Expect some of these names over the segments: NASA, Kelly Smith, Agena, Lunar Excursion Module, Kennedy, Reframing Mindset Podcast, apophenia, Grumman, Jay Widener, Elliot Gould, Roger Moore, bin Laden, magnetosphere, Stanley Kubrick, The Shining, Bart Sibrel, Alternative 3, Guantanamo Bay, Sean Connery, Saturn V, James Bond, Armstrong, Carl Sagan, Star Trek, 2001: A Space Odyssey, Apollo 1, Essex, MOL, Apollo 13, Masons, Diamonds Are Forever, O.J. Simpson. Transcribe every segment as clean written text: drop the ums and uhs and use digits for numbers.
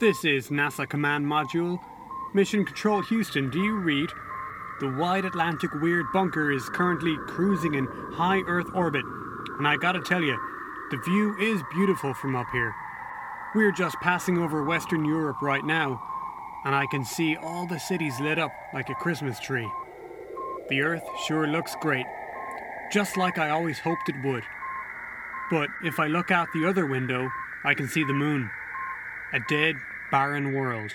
This is NASA Command Module. Mission Control Houston, do you read? The Wide Atlantic Weird bunker is currently cruising in high Earth orbit, and I gotta tell you, the view is beautiful from up here. We're just passing over Western Europe right now, and I can see all the cities lit up like a Christmas tree. The Earth sure looks great, just like I always hoped it would. But if I look out the other window, I can see the moon. A dead, barren world.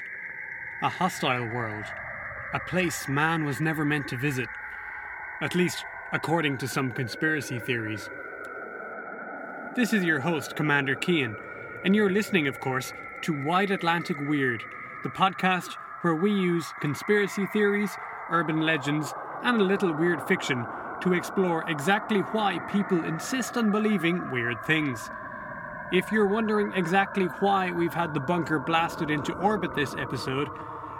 A hostile world. A place man was never meant to visit. At least, according to some conspiracy theories. This is your host, Commander Cian, and you're listening, of course, to Wide Atlantic Weird, the podcast where we use conspiracy theories, urban legends, and a little weird fiction to explore exactly why people insist on believing weird things. If you're wondering exactly why we've had the bunker blasted into orbit this episode,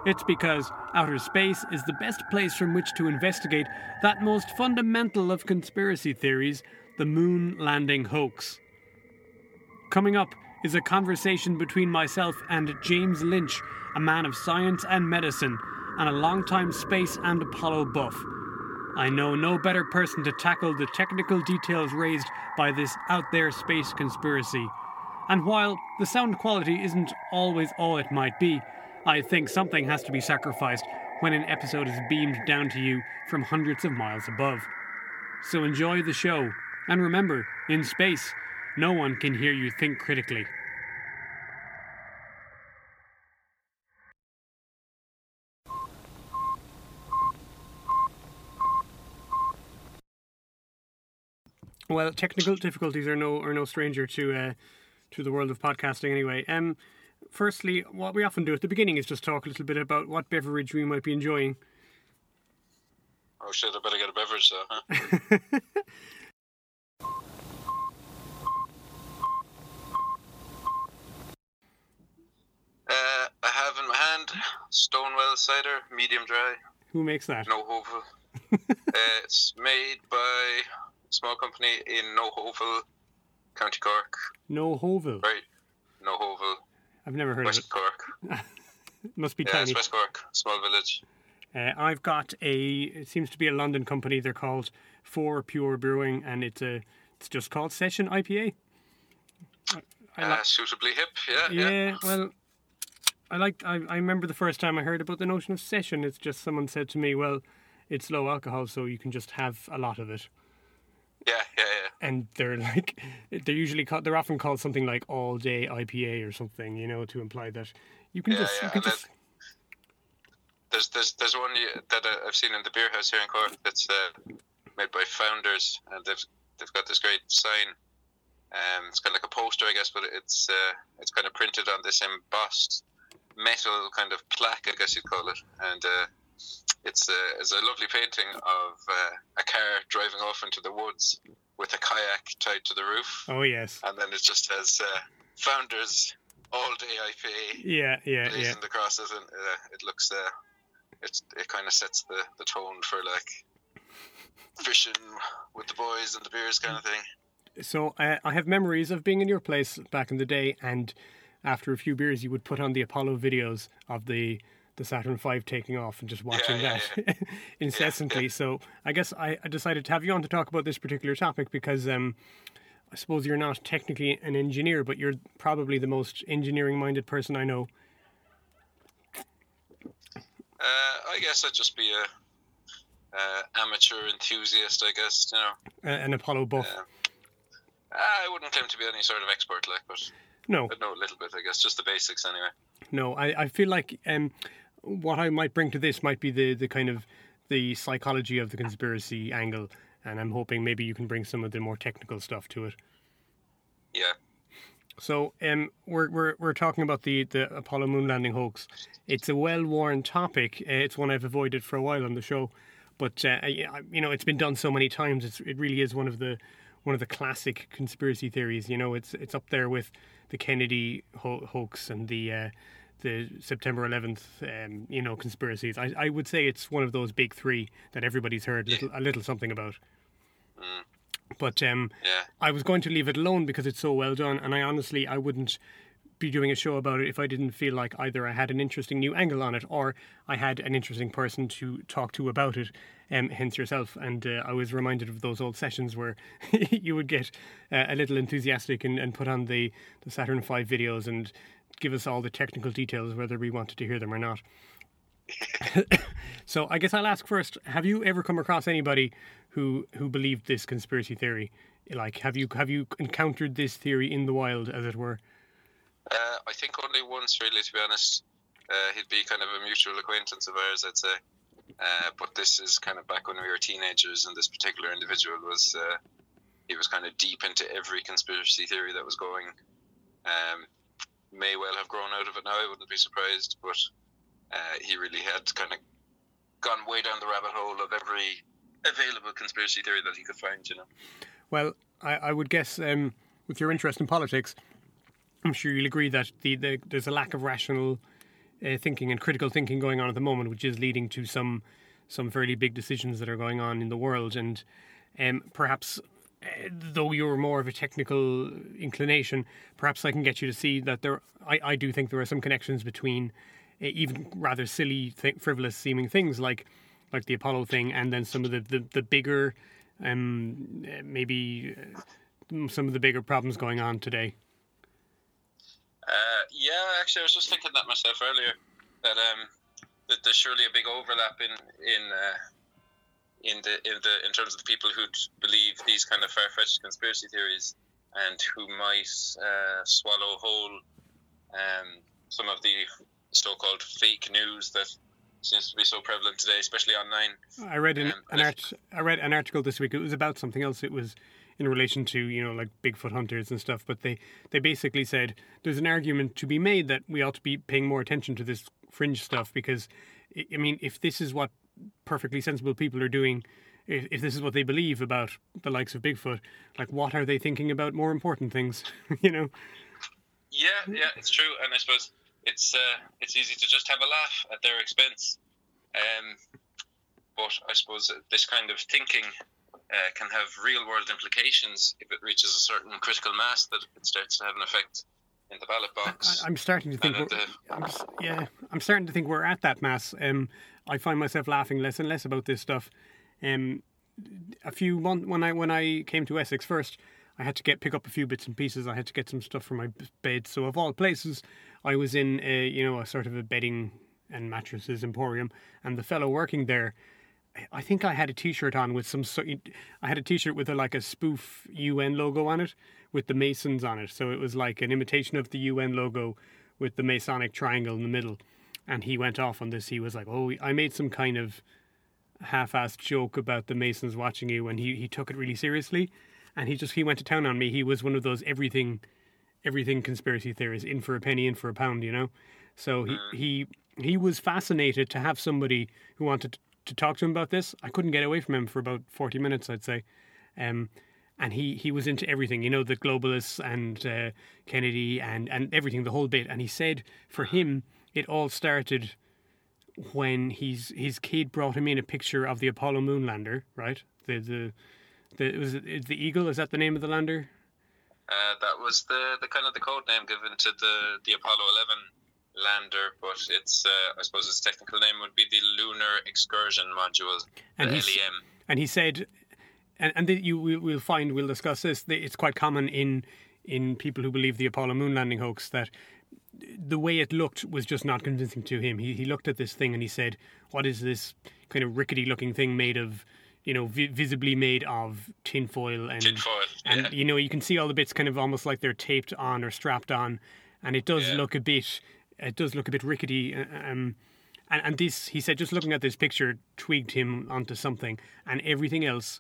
it's because outer space is the best place from which to investigate that most fundamental of conspiracy theories, the moon landing hoax. Coming up is a conversation between myself and James Lynch, a man of science and medicine, and a longtime space and Apollo buff. I know no better person to tackle the technical details raised by this out-there space conspiracy. And while the sound quality isn't always all it might be, I think something has to be sacrificed when an episode is beamed down to you from hundreds of miles above. So enjoy the show, and remember, in space, no one can hear you think critically. Well, technical difficulties are no stranger to the world of podcasting anyway. Firstly, what we often do at the beginning is just talk a little bit about what beverage we might be enjoying. Oh shit, I better get a beverage though, huh? I have in my hand Stonewell cider, medium dry. Who makes that? Nohoval. It's made by small company in Nohoval, County Cork. Nohoval? Right, Nohoval. I've never heard of it. West Cork. Must be tiny. Yes, West Cork, small village. I've got it seems to be a London company, they're called For Pure Brewing, and it's just called Session IPA. Suitably hip, yeah. Yeah, well, I remember the first time I heard about the notion of session, it's just someone said to me, well, it's low alcohol, so you can just have a lot of it. Yeah. And they're often called something like all day IPA or something, you know, to imply that you can just. There's one that I've seen in the beer house here in Cork that's made by Founders, and they've got this great sign. It's kind of like a poster, I guess, but it's kind of printed on this embossed metal kind of plaque, I guess you'd call it, and. It's a lovely painting of a car driving off into the woods with a kayak tied to the roof. Oh, yes. And then it just says, Founders, all day IPA. Yeah. And the crosses, and it looks, it kind of sets the tone for, like, fishing with the boys and the beers kind of thing. So I have memories of being in your place back in the day, and after a few beers you would put on the Apollo videos of the Saturn V taking off and just watching that incessantly. Yeah. So I guess I decided to have you on to talk about this particular topic because I suppose you're not technically an engineer, but you're probably the most engineering-minded person I know. I guess I'd just be a amateur enthusiast, I guess, you know. An Apollo buff. I wouldn't claim to be any sort of expert, but... No. But no, a little bit, I guess. Just the basics, anyway. No, I feel like... what I might bring to this might be the kind of the psychology of the conspiracy angle, and I'm hoping maybe you can bring some of the more technical stuff to it. Yeah. So we're talking about the Apollo moon landing hoax. It's a well-worn topic. It's one I've avoided for a while on the show, but you know, it's been done so many times. It really is one of the classic conspiracy theories. You know, it's up there with the Kennedy hoax and the September 11th, conspiracies. I would say it's one of those big three that everybody's heard a little something about. Mm. But I was going to leave it alone because it's so well done, and I honestly, I wouldn't be doing a show about it if I didn't feel like either I had an interesting new angle on it or I had an interesting person to talk to about it, hence yourself. And I was reminded of those old sessions where you would get a little enthusiastic and put on the Saturn V videos and give us all the technical details, whether we wanted to hear them or not. So I guess I'll ask first, have you ever come across anybody who believed this conspiracy theory? Like, have you encountered this theory in the wild, as it were? I think only once, really, to be honest. He'd be kind of a mutual acquaintance of ours, I'd say. But this is kind of back when we were teenagers, and this particular individual was, he was kind of deep into every conspiracy theory that was going. May well have grown out of it now, I wouldn't be surprised, but he really had kind of gone way down the rabbit hole of every available conspiracy theory that he could find, you know. Well, I would guess with your interest in politics, I'm sure you'll agree that there's a lack of rational thinking and critical thinking going on at the moment, which is leading to some fairly big decisions that are going on in the world. And perhaps, though you're more of a technical inclination, perhaps I can get you to see that I do think there are some connections between even rather silly, frivolous-seeming things like the Apollo thing, and then some of the bigger, maybe some of the bigger problems going on today. Yeah, actually, I was just thinking that myself earlier, that there's surely a big overlap in terms of the people who believe these kind of far-fetched conspiracy theories and who might swallow whole some of the so-called fake news that seems to be so prevalent today, especially online. I read an article this week. It was about something else. It was in relation to, you know, like Bigfoot hunters and stuff. But they basically said there's an argument to be made that we ought to be paying more attention to this fringe stuff because, I mean, if this is what perfectly sensible people are doing, if this is what they believe about the likes of Bigfoot, like, what are they thinking about more important things, you know? Yeah, it's true. And I suppose it's easy to just have a laugh at their expense. But I suppose this kind of thinking can have real-world implications if it reaches a certain critical mass that it starts to have an effect in the ballot box. I'm starting to think I'm starting to think we're at that mass. I find myself laughing less and less about this stuff. When I came to Essex first, I had to pick up a few bits and pieces. I had to get some stuff for my bed. So of all places, I was in a sort of a bedding and mattresses emporium, and the fellow working there, I think I had a T-shirt on with a spoof UN logo on it with the Masons on it. So it was like an imitation of the UN logo with the Masonic triangle in the middle. And he went off on this. He was like, "Oh, I made some kind of half-assed joke about the Masons watching you," and he took it really seriously. And he went to town on me. He was one of those everything conspiracy theorists, in for a penny, in for a pound, you know. So he was fascinated to have somebody who wanted to talk to him about this. I couldn't get away from him for about 40 minutes, I'd say. And he was into everything, you know, the globalists and Kennedy and everything, the whole bit. And he said for him, it all started when his kid brought him in a picture of the Apollo moonlander, right? The Eagle, is that the name of the lander? That was the kind of the code name given to the Apollo 11 lander, but it's I suppose its technical name would be the Lunar Excursion Module, and the LEM. And he said, we'll discuss this. It's quite common in people who believe the Apollo moon landing hoax that the way it looked was just not convincing to him. He looked at this thing and he said, "What is this kind of rickety looking thing made of?" You know, visibly made of tinfoil. And you know, you can see all the bits kind of almost like they're taped on or strapped on, and it does look a bit rickety. And this, he said, just looking at this picture twigged him onto something, and everything else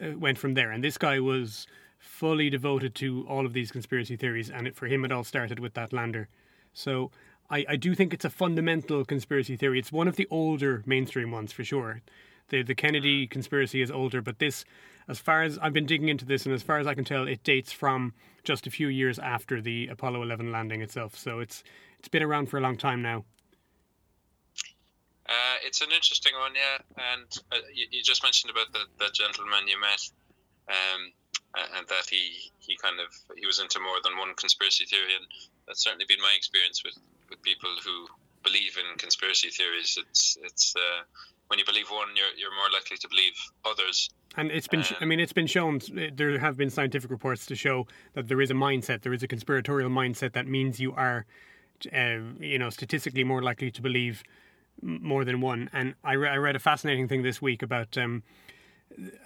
went from there. And this guy was fully devoted to all of these conspiracy theories, and for him it all started with that lander. So I do think it's a fundamental conspiracy theory. It's one of the older mainstream ones for sure. The Kennedy conspiracy is older, but this, as far as I've been digging into this, and as far as I can tell, it dates from just a few years after the Apollo 11 landing itself. So it's been around for a long time now. It's an interesting one, yeah. And you just mentioned about that gentleman you met, and that he was into more than one conspiracy theory. And that's certainly been my experience with people who believe in conspiracy theories. It's when you believe one, you're more likely to believe others. And it's been, it's been shown, there have been scientific reports to show that there is a mindset, there is a conspiratorial mindset that means you are, statistically more likely to believe more than one. And I read a fascinating thing this week about,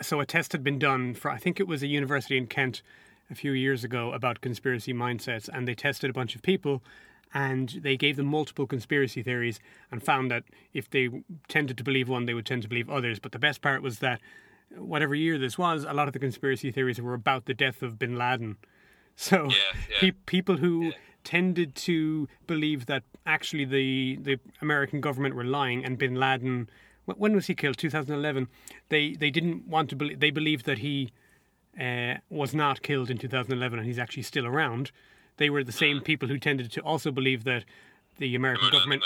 so a test had been done for, I think it was a university in Kent a few years ago, about conspiracy mindsets, and they tested a bunch of people and they gave them multiple conspiracy theories and found that if they tended to believe one, they would tend to believe others. But the best part was that whatever year this was, a lot of the conspiracy theories were about the death of bin Laden. So people who tended to believe that actually the American government were lying and bin Laden, when was he killed? 2011. They didn't want to believe, they believed that he was not killed in 2011 and he's actually still around. They were the same people who tended to also believe that the American government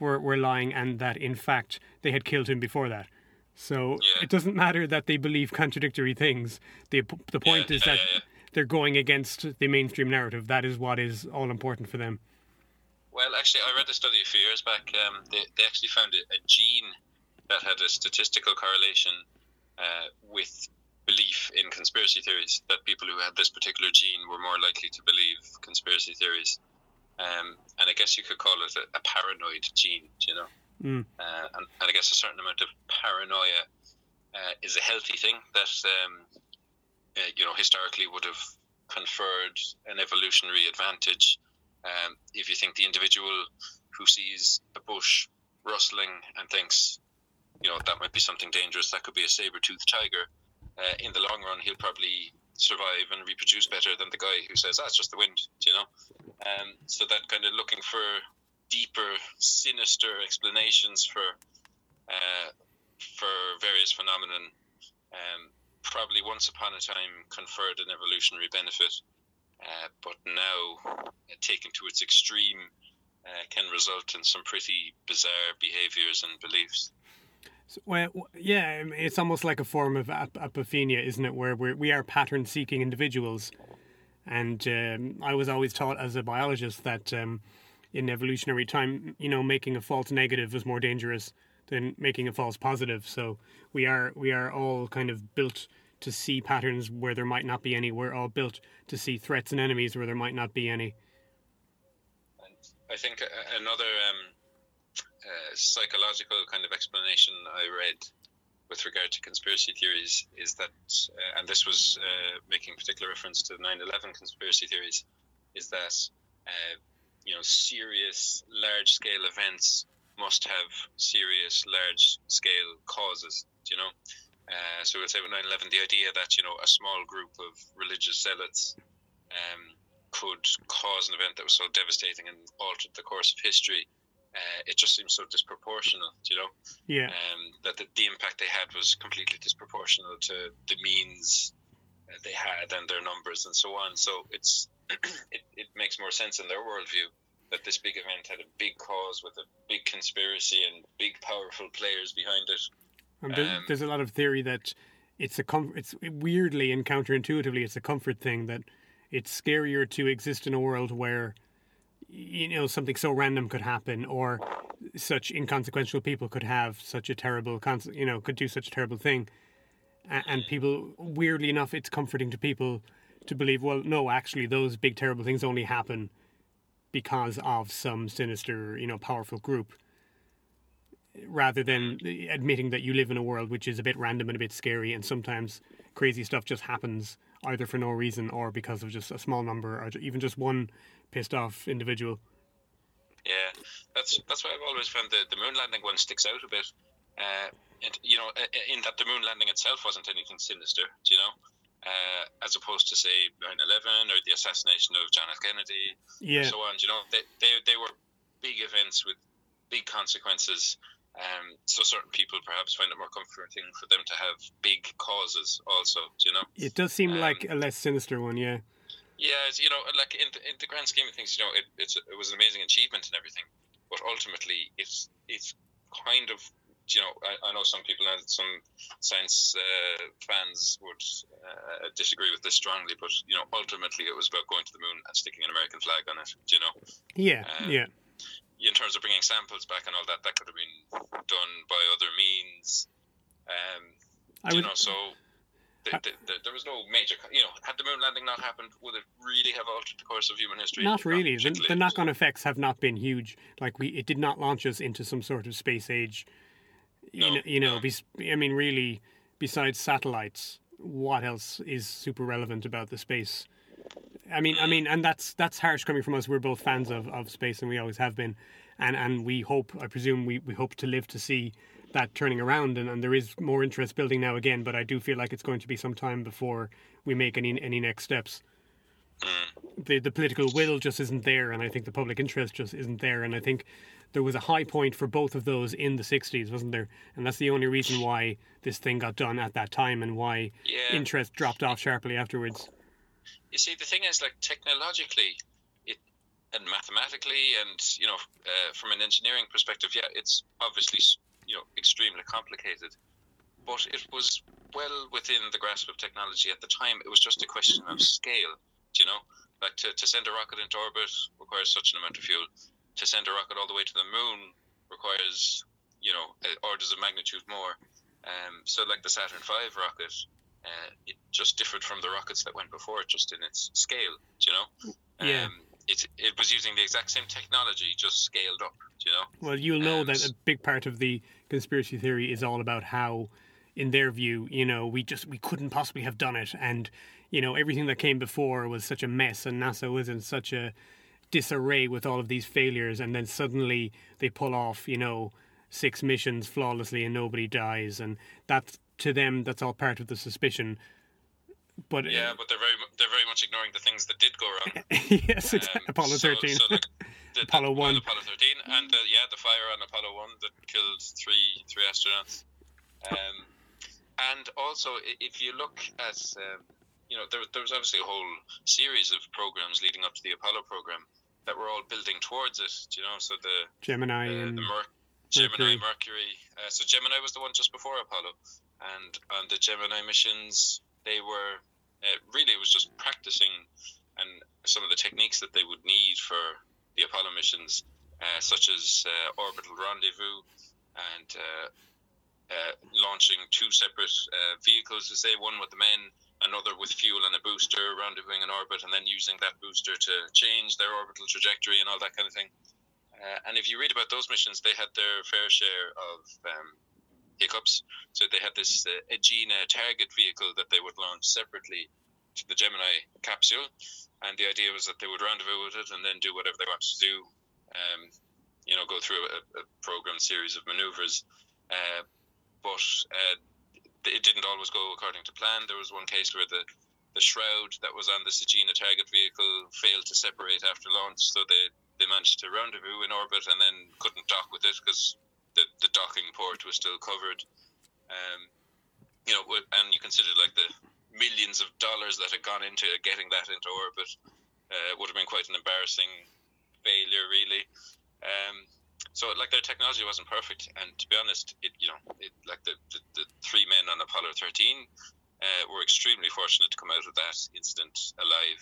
were lying and that in fact they had killed him before that. So it doesn't matter that they believe contradictory things. The point is that they're going against the mainstream narrative. That is what is all important for them. Well, actually, I read a study a few years back. They actually found a gene that had a statistical correlation with belief in conspiracy theories, that people who had this particular gene were more likely to believe conspiracy theories. And I guess you could call it a paranoid gene, you know. And I guess a certain amount of paranoia is a healthy thing that, historically would have conferred an evolutionary advantage. If you think the individual who sees a bush rustling and thinks, that might be something dangerous, that could be a saber-toothed tiger, in the long run, he'll probably survive and reproduce better than the guy who says, that's just the wind, you know? So that kind of looking for deeper, sinister explanations for various phenomenon probably once upon a time conferred an evolutionary benefit, but now taken to its extreme can result in some pretty bizarre behaviours and beliefs. Well, yeah, it's almost like a form of apophenia, isn't it, where we are pattern-seeking individuals. And I was always taught as a biologist that in evolutionary time, making a false negative is more dangerous than making a false positive. So we are all kind of built to see patterns where there might not be any. We're all built to see threats and enemies where there might not be any. And I think another psychological kind of explanation I read with regard to conspiracy theories is that, and this was making particular reference to the 9/11 conspiracy theories, is that serious, large-scale events must have serious, large-scale causes, So we'll say with 9/11, the idea that, a small group of religious zealots could cause an event that was so devastating and altered the course of history, it just seems so disproportionate, that the impact they had was completely disproportionate to the means they had and their numbers and so on. So it's... It makes more sense in their worldview that this big event had a big cause with a big conspiracy and big powerful players behind it. And there's a lot of theory that it's weirdly and counterintuitively it's a comfort thing, that it's scarier to exist in a world where something so random could happen or such inconsequential people could have such a terrible could do such a terrible thing, and people, weirdly enough, it's comforting to people to believe, well, no, actually, those big, terrible things only happen because of some sinister, powerful group, rather than admitting that you live in a world which is a bit random and a bit scary, and sometimes crazy stuff just happens either for no reason or because of just a small number or even just one pissed-off individual. Yeah, that's why I've always found the moon landing one sticks out a bit, in that the moon landing itself wasn't anything sinister, as opposed to, say, 9/11 or the assassination of John F. Kennedy and so on. They were big events with big consequences. So certain people perhaps find it more comforting for them to have big causes also, It does seem like a less sinister one, yeah. Yeah, like in the grand scheme of things, it was an amazing achievement and everything. But ultimately, it's kind of you know, I know some people and some science fans would disagree with this strongly, but, you know, ultimately it was about going to the moon and sticking an American flag on it, you know? Yeah, yeah. In terms of bringing samples back and all that, that could have been done by other means. There was no major, you know, had the moon landing not happened, would it really have altered the course of human history? Not really. The knock-on effects have not been huge. Like, it did not launch us into some sort of space age. Really, besides satellites, what else is super relevant about the space? I mean, and that's harsh coming from us. We're both fans of space, and we always have been. And we hope, I presume, we hope to live to see that turning around, and there is more interest building now again, but I do feel like it's going to be some time before we make any next steps. The political will just isn't there, and I think the public interest just isn't there, and I think there was a high point for both of those in the 60s, wasn't there? And that's the only reason why this thing got done at that time, and why interest dropped off sharply afterwards. You see, the thing is, like, technologically and mathematically and, you know, from an engineering perspective, yeah, it's obviously, you know, extremely complicated, but it was well within the grasp of technology at the time. It was just a question of scale, you know, like to send a rocket into orbit requires such an amount of fuel. To send a rocket all the way to the moon requires, you know, orders of magnitude more. So like the Saturn V rocket, it just differed from the rockets that went before it, just in its scale, you know. It was using the exact same technology, just scaled up, you know? Well, you'll know that a big part of the conspiracy theory is all about how, in their view, you know, we couldn't possibly have done it. And, you know, everything that came before was such a mess, and NASA was in such a disarray with all of these failures. And then suddenly they pull off, you know, 6 missions flawlessly and nobody dies. And that's, to them, that's all part of the suspicion. But, but they're very much ignoring the things that did go wrong. Yes, Apollo 13, so like Apollo 1, Apollo 13, and the fire on Apollo 1 that killed three astronauts. And also, if you look at, you know, there was obviously a whole series of programs leading up to the Apollo program that were all building towards it. You know, so the Gemini and the Gemini, Mercury. So Gemini was the one just before Apollo, and on the Gemini missions, they were really, it was just practicing and some of the techniques that they would need for the Apollo missions, such as orbital rendezvous and launching 2 separate vehicles, to say, one with the men, another with fuel and a booster, rendezvousing in orbit, and then using that booster to change their orbital trajectory and all that kind of thing. And if you read about those missions, they had their fair share of hiccups. So they had this Agena target vehicle that they would launch separately to the Gemini capsule, and the idea was that they would rendezvous with it and then do whatever they wanted to do, you know, go through a program series of maneuvers, but it didn't always go according to plan. There was one case where the shroud that was on the Agena target vehicle failed to separate after launch, so they managed to rendezvous in orbit and then couldn't dock with it because the docking port was still covered, you know, and you consider like the millions of dollars that had gone into getting that into orbit. It would have been quite an embarrassing failure, really. So like their technology wasn't perfect, and to be honest, the 3 men on Apollo 13 were extremely fortunate to come out of that incident alive.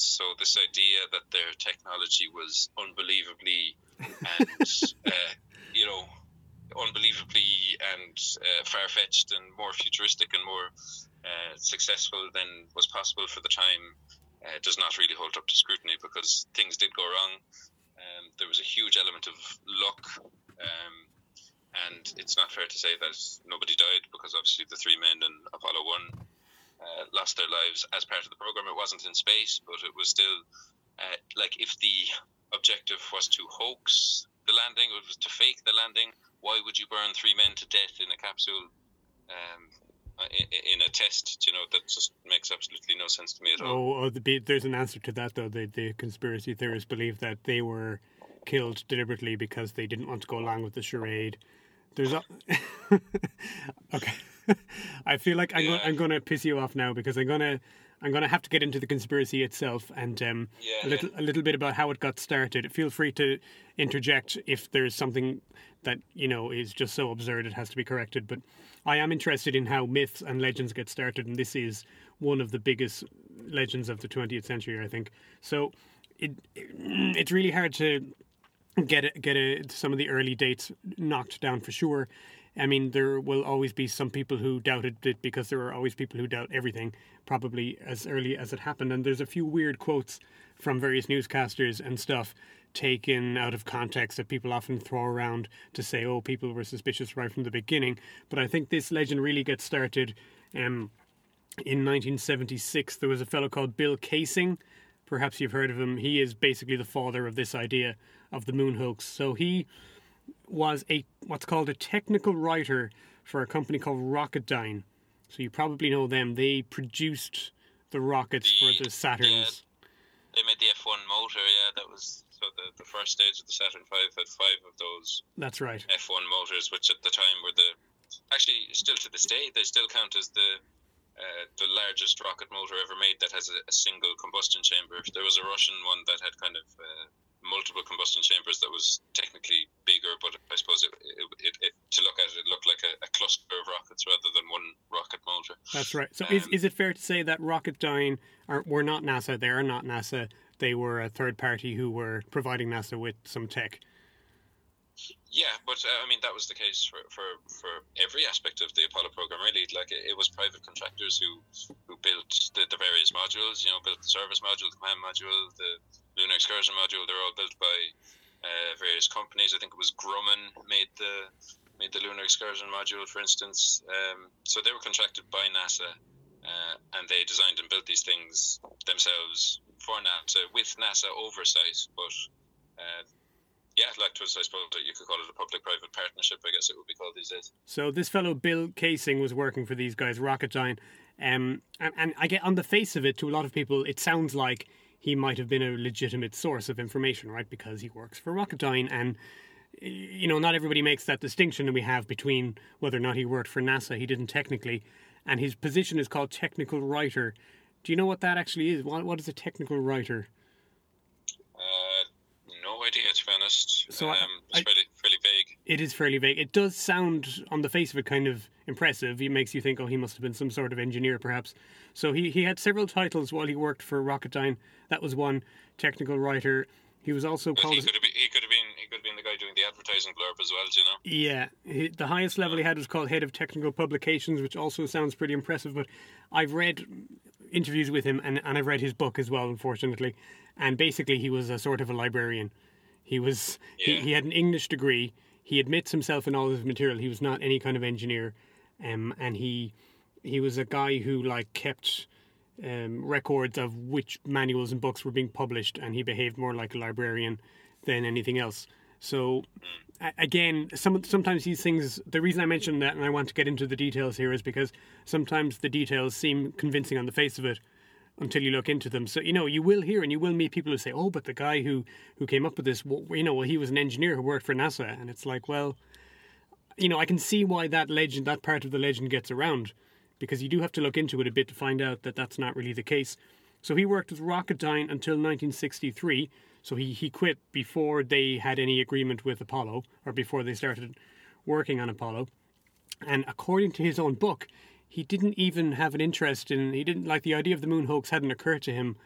So this idea that their technology was unbelievably and far-fetched and more futuristic and more successful than was possible for the time does not really hold up to scrutiny, because things did go wrong. There was a huge element of luck, and it's not fair to say that nobody died, because obviously the 3 men in Apollo 1 lost their lives as part of the program. It wasn't in space, but it was still if the objective was to hoax the landing, it was to fake the landing. Why would you burn 3 men to death in a capsule in a test? You know, that just makes absolutely no sense to me at all. There's an answer to that, though. The conspiracy theorists believe that they were killed deliberately because they didn't want to go along with the charade. Okay. I feel like I'm going to piss you off now, because I'm going to I'm going to have to get into the conspiracy itself and a little bit about how it got started. Feel free to interject if there's something that, you know, is just so absurd it has to be corrected. But I am interested in how myths and legends get started, and this is one of the biggest legends of the 20th century, I think. So it's really hard to get some of the early dates knocked down for sure. I mean, there will always be some people who doubted it because there are always people who doubt everything, probably as early as it happened. And there's a few weird quotes from various newscasters and stuff taken out of context that people often throw around to say, oh, people were suspicious right from the beginning. But I think this legend really gets started in 1976. There was a fellow called Bill Kaysing. Perhaps you've heard of him. He is basically the father of this idea of the moon hoax. So he was what's called a technical writer for a company called Rocketdyne. So you probably know them. They produced the rockets for the Saturns. They made the F1 motor, that was... So the first stage of the Saturn V had five of those. That's right. F1 motors, which at the time were actually still to this day, they still count as the largest rocket motor ever made that has a single combustion chamber. There was a Russian one that had kind of... multiple combustion chambers that was technically bigger, but I suppose it to look at it, it looked like a cluster of rockets rather than one rocket motor. That's right. So is it fair to say that Rocketdyne were not NASA? They are not NASA. They were a third party who were providing NASA with some tech. Yeah, but I mean, that was the case for every aspect of the Apollo program, really. Like, it was private contractors who built the various modules, you know, built the service module, the command module, the Lunar Excursion Module. They're all built by various companies. I think it was Grumman made the Lunar Excursion Module, for instance. So they were contracted by NASA, and they designed and built these things themselves for NASA, with NASA oversight. But I suppose that you could call it a public-private partnership, I guess it would be called these days. So this fellow Bill Kaysing was working for these guys, Rocketdyne, and I get on the face of it, to a lot of people, it sounds like he might have been a legitimate source of information, right? Because he works for Rocketdyne, and, you know, not everybody makes that distinction that we have between whether or not he worked for NASA. He didn't technically, and his position is called technical writer. Do you know what that actually is? What is a technical writer? No idea, to be honest. So it's fairly vague. It is fairly vague. It does sound, on the face of it, kind of impressive. It makes you think, oh, he must have been some sort of engineer, perhaps. So he had several titles while he worked for Rocketdyne. That was one. Technical writer. He was also called... He could have been the guy doing the advertising blurb as well, do you know? Yeah. The highest level he had was called Head of Technical Publications, which also sounds pretty impressive, but I've read interviews with him, and I've read his book as well, unfortunately, and basically he was a sort of a librarian. He had an English degree. He admits himself in all of his material he was not any kind of engineer, and he was a guy who, like, kept records of which manuals and books were being published, and he behaved more like a librarian than anything else. So again, sometimes these things, the reason I mention that and I want to get into the details here is because sometimes the details seem convincing on the face of it until you look into them. So, you know, you will hear and you will meet people who say, oh, but the guy who came up with this, he was an engineer who worked for NASA. And it's like, well, you know, I can see why that part of the legend gets around, because you do have to look into it a bit to find out that that's not really the case. So he worked with Rocketdyne until 1963. So he quit before they had any agreement with Apollo, or before they started working on Apollo. And according to his own book, he didn't even have an interest in... He didn't like the idea of the moon hoax hadn't occurred to him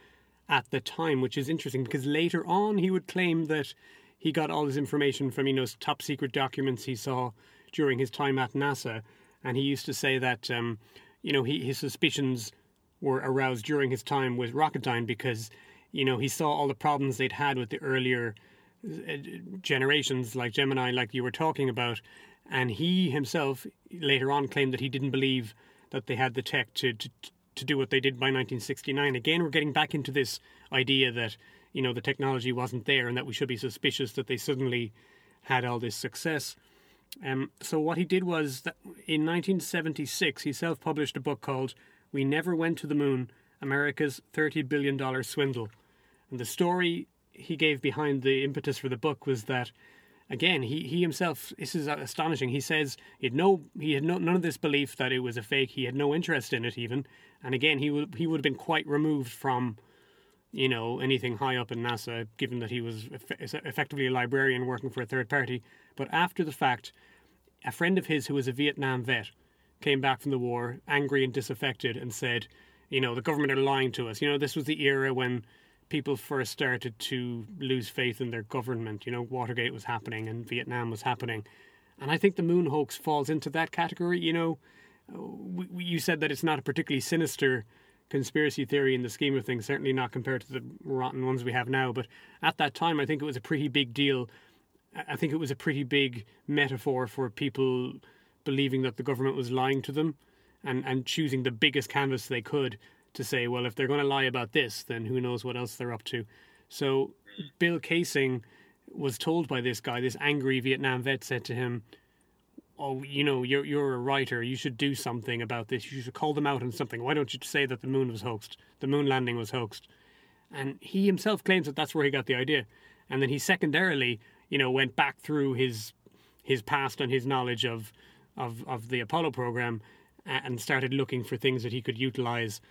at the time, which is interesting, because later on he would claim that he got all his information from, you know, top secret documents he saw during his time at NASA. And he used to say that, you know, his suspicions were aroused during his time with Rocketdyne because... You know, he saw all the problems they'd had with the earlier generations, like Gemini, like you were talking about. And he himself later on claimed that he didn't believe that they had the tech to do what they did by 1969. Again, we're getting back into this idea that, you know, the technology wasn't there and that we should be suspicious that they suddenly had all this success. So what he did was, that in 1976, he self-published a book called We Never Went to the Moon, America's $30 billion Swindle. And the story he gave behind the impetus for the book was that Again, he himself, this is astonishing. He says he had none of this belief that it was a fake. He had no interest in it even. And again, he would have been quite removed from, you know, anything high up in NASA, given that he was effectively a librarian working for a third party. But after the fact, a friend of his who was a Vietnam vet came back from the war, angry and disaffected, and said, you know, the government are lying to us. You know, this was the era when people first started to lose faith in their government. You know, Watergate was happening and Vietnam was happening. And I think the moon hoax falls into that category. You know, you said that it's not a particularly sinister conspiracy theory in the scheme of things, certainly not compared to the rotten ones we have now. But at that time, I think it was a pretty big deal. I think it was a pretty big metaphor for people believing that the government was lying to them and choosing the biggest canvas they could to say, well, if they're going to lie about this, then who knows what else they're up to. So Bill Kaysing was told by this guy, this angry Vietnam vet said to him, oh, you know, you're a writer, you should do something about this, you should call them out on something. Why don't you say that the moon was hoaxed, the moon landing was hoaxed? And he himself claims that that's where he got the idea. And then he secondarily, you know, went back through his past and his knowledge of the Apollo program and started looking for things that he could utilize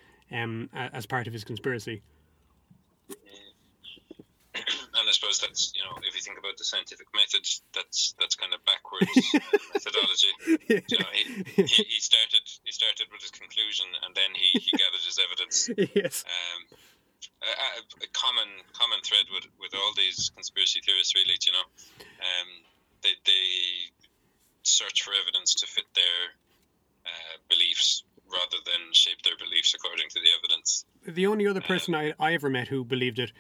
as part of his conspiracy. And I suppose that's, you know, if you think about the scientific method, that's kind of backwards methodology. Yeah. You know, he started with his conclusion, and then he gathered his evidence. Yes. A common thread with all these conspiracy theorists, really, you know, they search for evidence to fit their beliefs, rather than shape their beliefs according to the evidence. The only other person I ever met who believed it,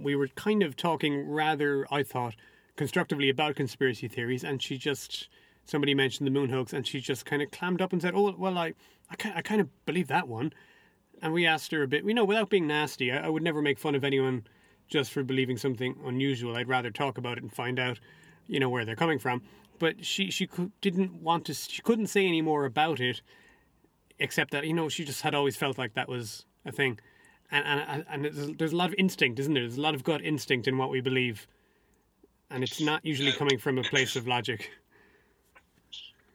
we were kind of talking rather, I thought, constructively about conspiracy theories, and somebody mentioned the moon hoax, and she just kind of clammed up and said, oh, well, I kind of believe that one. And we asked her a bit, you know, without being nasty, I would never make fun of anyone just for believing something unusual. I'd rather talk about it and find out, you know, where they're coming from. But she couldn't say any more about it, except that, you know, she just had always felt like that was a thing. And there's a lot of instinct, isn't there? There's a lot of gut instinct in what we believe. And it's not usually coming from a place of logic.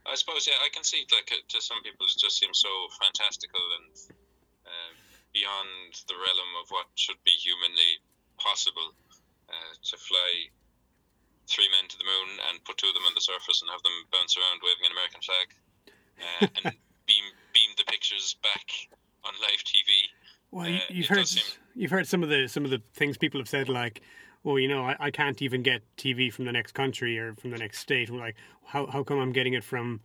I suppose, yeah, I can see, like, to some people it just seems so fantastical and beyond the realm of what should be humanly possible, to fly 3 men to the moon and put 2 of them on the surface and have them bounce around waving an American flag. And beam the pictures back on live TV. Well, you've heard some of the things people have said, like, well, you know, I can't even get TV from the next country or from the next state. We're like, how come I'm getting it from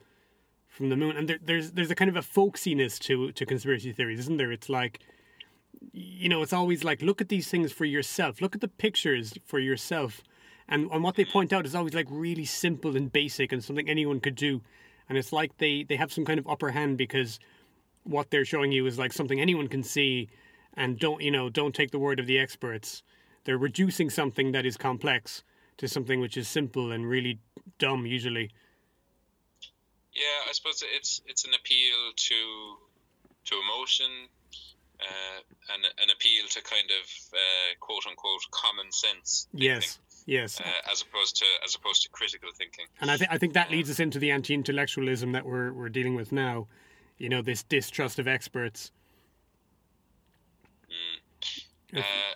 the moon? And there's a kind of a folksiness to conspiracy theories, isn't there? It's like, you know, it's always like, look at these things for yourself. Look at the pictures for yourself. And what they point out is always like really simple and basic and something anyone could do. And it's like they have some kind of upper hand because what they're showing you is like something anyone can see, and don't take the word of the experts. They're reducing something that is complex to something which is simple and really dumb usually. Yeah, I suppose it's an appeal to emotion, and an appeal to kind of quote unquote common sense. Yes. Yes, as opposed to critical thinking, and I think that leads us into the anti-intellectualism that we're dealing with now, you know, this distrust of experts.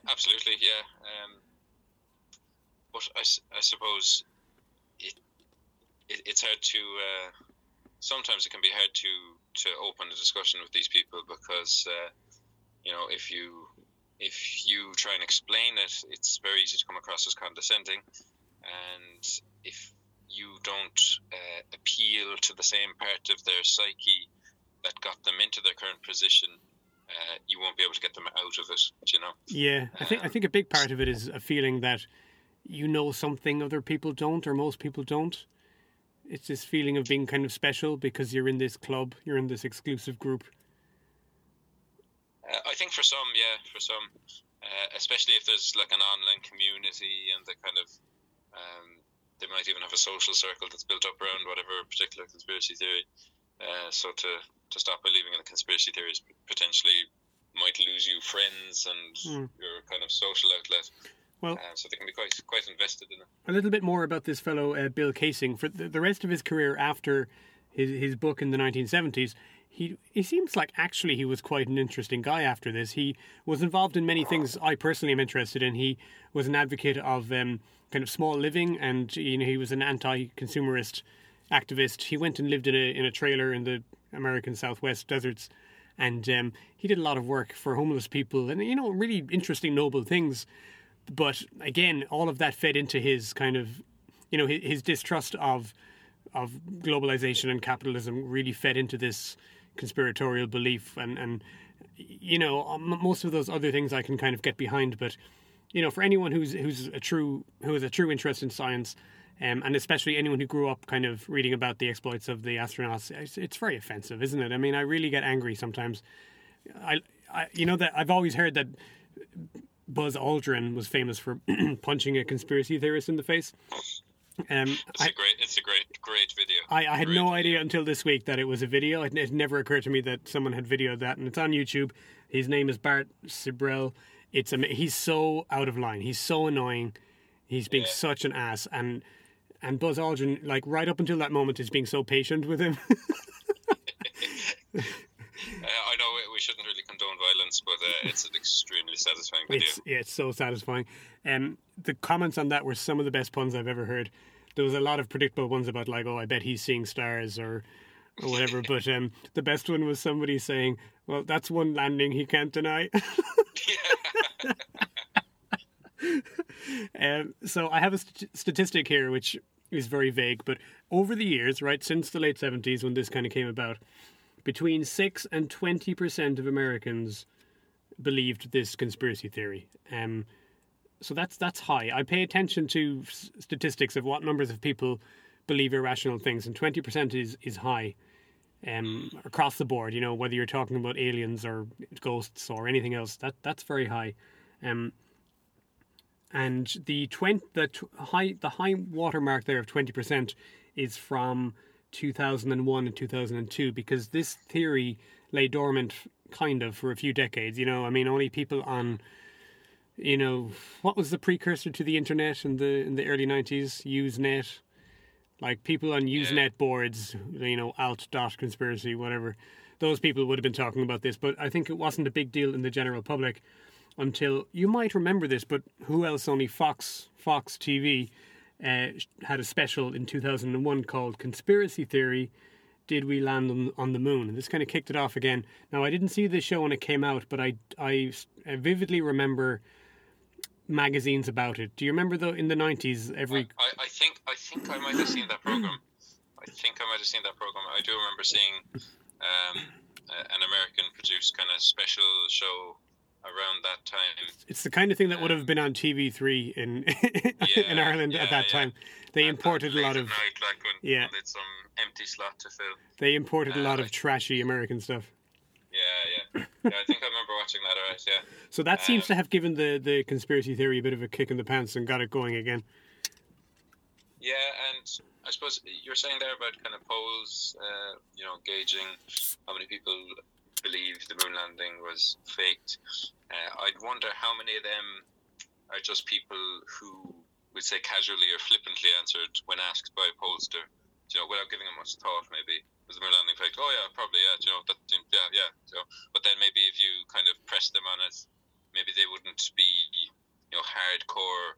Absolutely, yeah. But I suppose it's hard to. Sometimes it can be hard to open a discussion with these people because, you know, if you try and explain it, it's very easy to come across as condescending. And if you don't appeal to the same part of their psyche that got them into their current position, you won't be able to get them out of it, do you know? Yeah, I think a big part of it is a feeling that you know something other people don't, or most people don't. It's this feeling of being kind of special because you're in this club, you're in this exclusive group. I think for some, especially if there's like an online community and they kind of, they might even have a social circle that's built up around whatever particular conspiracy theory. So to stop believing in the conspiracy theories potentially might lose you friends and your kind of social outlet. Well, so they can be quite invested in it. A little bit more about this fellow, Bill Kaysing. For the rest of his career after his book in the 1970s, he seems like actually he was quite an interesting guy after this. He was involved in many things I personally am interested in. He was an advocate of kind of small living, and you know, he was an anti-consumerist activist. He went and lived in a trailer in the American Southwest deserts, and he did a lot of work for homeless people and, you know, really interesting, noble things. But again, all of that fed into his kind of, you know, his distrust of globalization and capitalism really fed into this conspiratorial belief. And you know, most of those other things I can kind of get behind. But, you know, for anyone who has a true interest in science, and especially anyone who grew up kind of reading about the exploits of the astronauts, it's very offensive, isn't it? I mean, I really get angry sometimes. I you know, that I've always heard that Buzz Aldrin was famous for punching a conspiracy theorist in the face. It's a great video. I had no idea until this week that it was a video. It never occurred to me that someone had videoed that, and it's on YouTube. His name is Bart Sibrel. He's so out of line. He's so annoying. He's being such an ass, and Buzz Aldrin, like right up until that moment, is being so patient with him. I know we shouldn't really condone violence, but it's an extremely satisfying video. It's so satisfying. The comments on that were some of the best puns I've ever heard. There was a lot of predictable ones about, like, oh, I bet he's seeing stars or whatever. But the best one was somebody saying, well, that's one landing he can't deny. So I have a statistic here, which is very vague. But over the years, right, since the late 70s when this kind of came about, between 6 and 20% of Americans believed this conspiracy theory. So that's high. I pay attention to statistics of what numbers of people believe irrational things, and 20% is high across the board. You know, whether you're talking about aliens or ghosts or anything else, that's very high. And the high watermark there of 20% is from 2001 and 2002, because this theory lay dormant kind of for a few decades. You know, I mean, only people on, you know, what was the precursor to the internet in the early 90s? Usenet. Like people on Usenet boards, you know, alt.conspiracy, whatever. Those people would have been talking about this, but I think it wasn't a big deal in the general public until, you might remember this, but who else? Only Fox TV had a special in 2001 called Conspiracy Theory, Did We Land on the Moon? And this kind of kicked it off again. Now, I didn't see the show when it came out, but I vividly remember magazines about it. Do you remember, though, in the 90s, every... I think I might have seen that program. I do remember seeing an American-produced kind of special show around that time. It's the kind of thing that would have been on TV3 in Ireland at that time. They imported a lot of night, like when it's some empty slot to fill. They imported a lot of trashy American stuff. Yeah, I think I remember watching that. Alright, yeah. So that seems to have given the conspiracy theory a bit of a kick in the pants and got it going again. Yeah, and I suppose you're saying there about kind of polls, you know, gauging how many people believe the moon landing was faked. I'd wonder how many of them are just people who would say casually or flippantly answered when asked by a pollster, you know, without giving them much thought, maybe, was the moon landing faked? Oh yeah, probably, yeah, you know, that, yeah. So, but then maybe if you kind of pressed them on it, maybe they wouldn't be, you know, hardcore,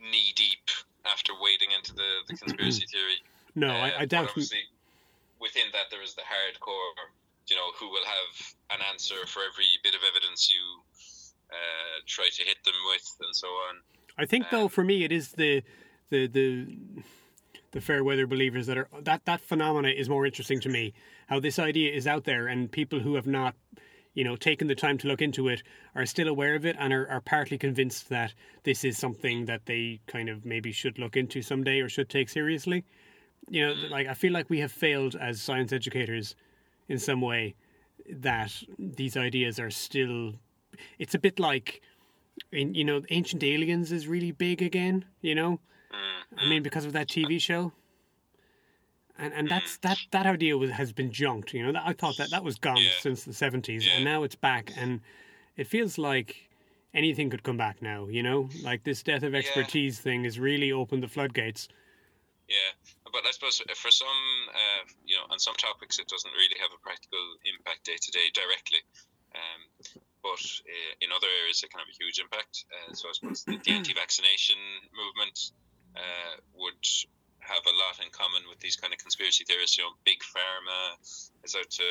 knee deep after wading into the conspiracy theory. No, I doubt. Obviously, within that there is the hardcore, you know, who will have an answer for every bit of evidence you try to hit them with, and so on. I think, though, for me, it is the fair weather believers that are that phenomena is more interesting to me. How this idea is out there, and people who have not, you know, taken the time to look into it are still aware of it and are partly convinced that this is something that they kind of maybe should look into someday or should take seriously. You know, like I feel like we have failed as science educators in some way, that these ideas are still... It's a bit like, you know, Ancient Aliens is really big again, you know? I mean, because of that TV show. And that idea has been junked, you know? I thought that was gone since the 70s, and now it's back, and it feels like anything could come back now, you know? Like, this death of expertise thing has really opened the floodgates. Yeah, but I suppose for some, you know, on some topics it doesn't really have a practical impact day to day directly, but in other areas it can have a huge impact. So I suppose the anti-vaccination movement would have a lot in common with these kind of conspiracy theories. You know, big pharma is out to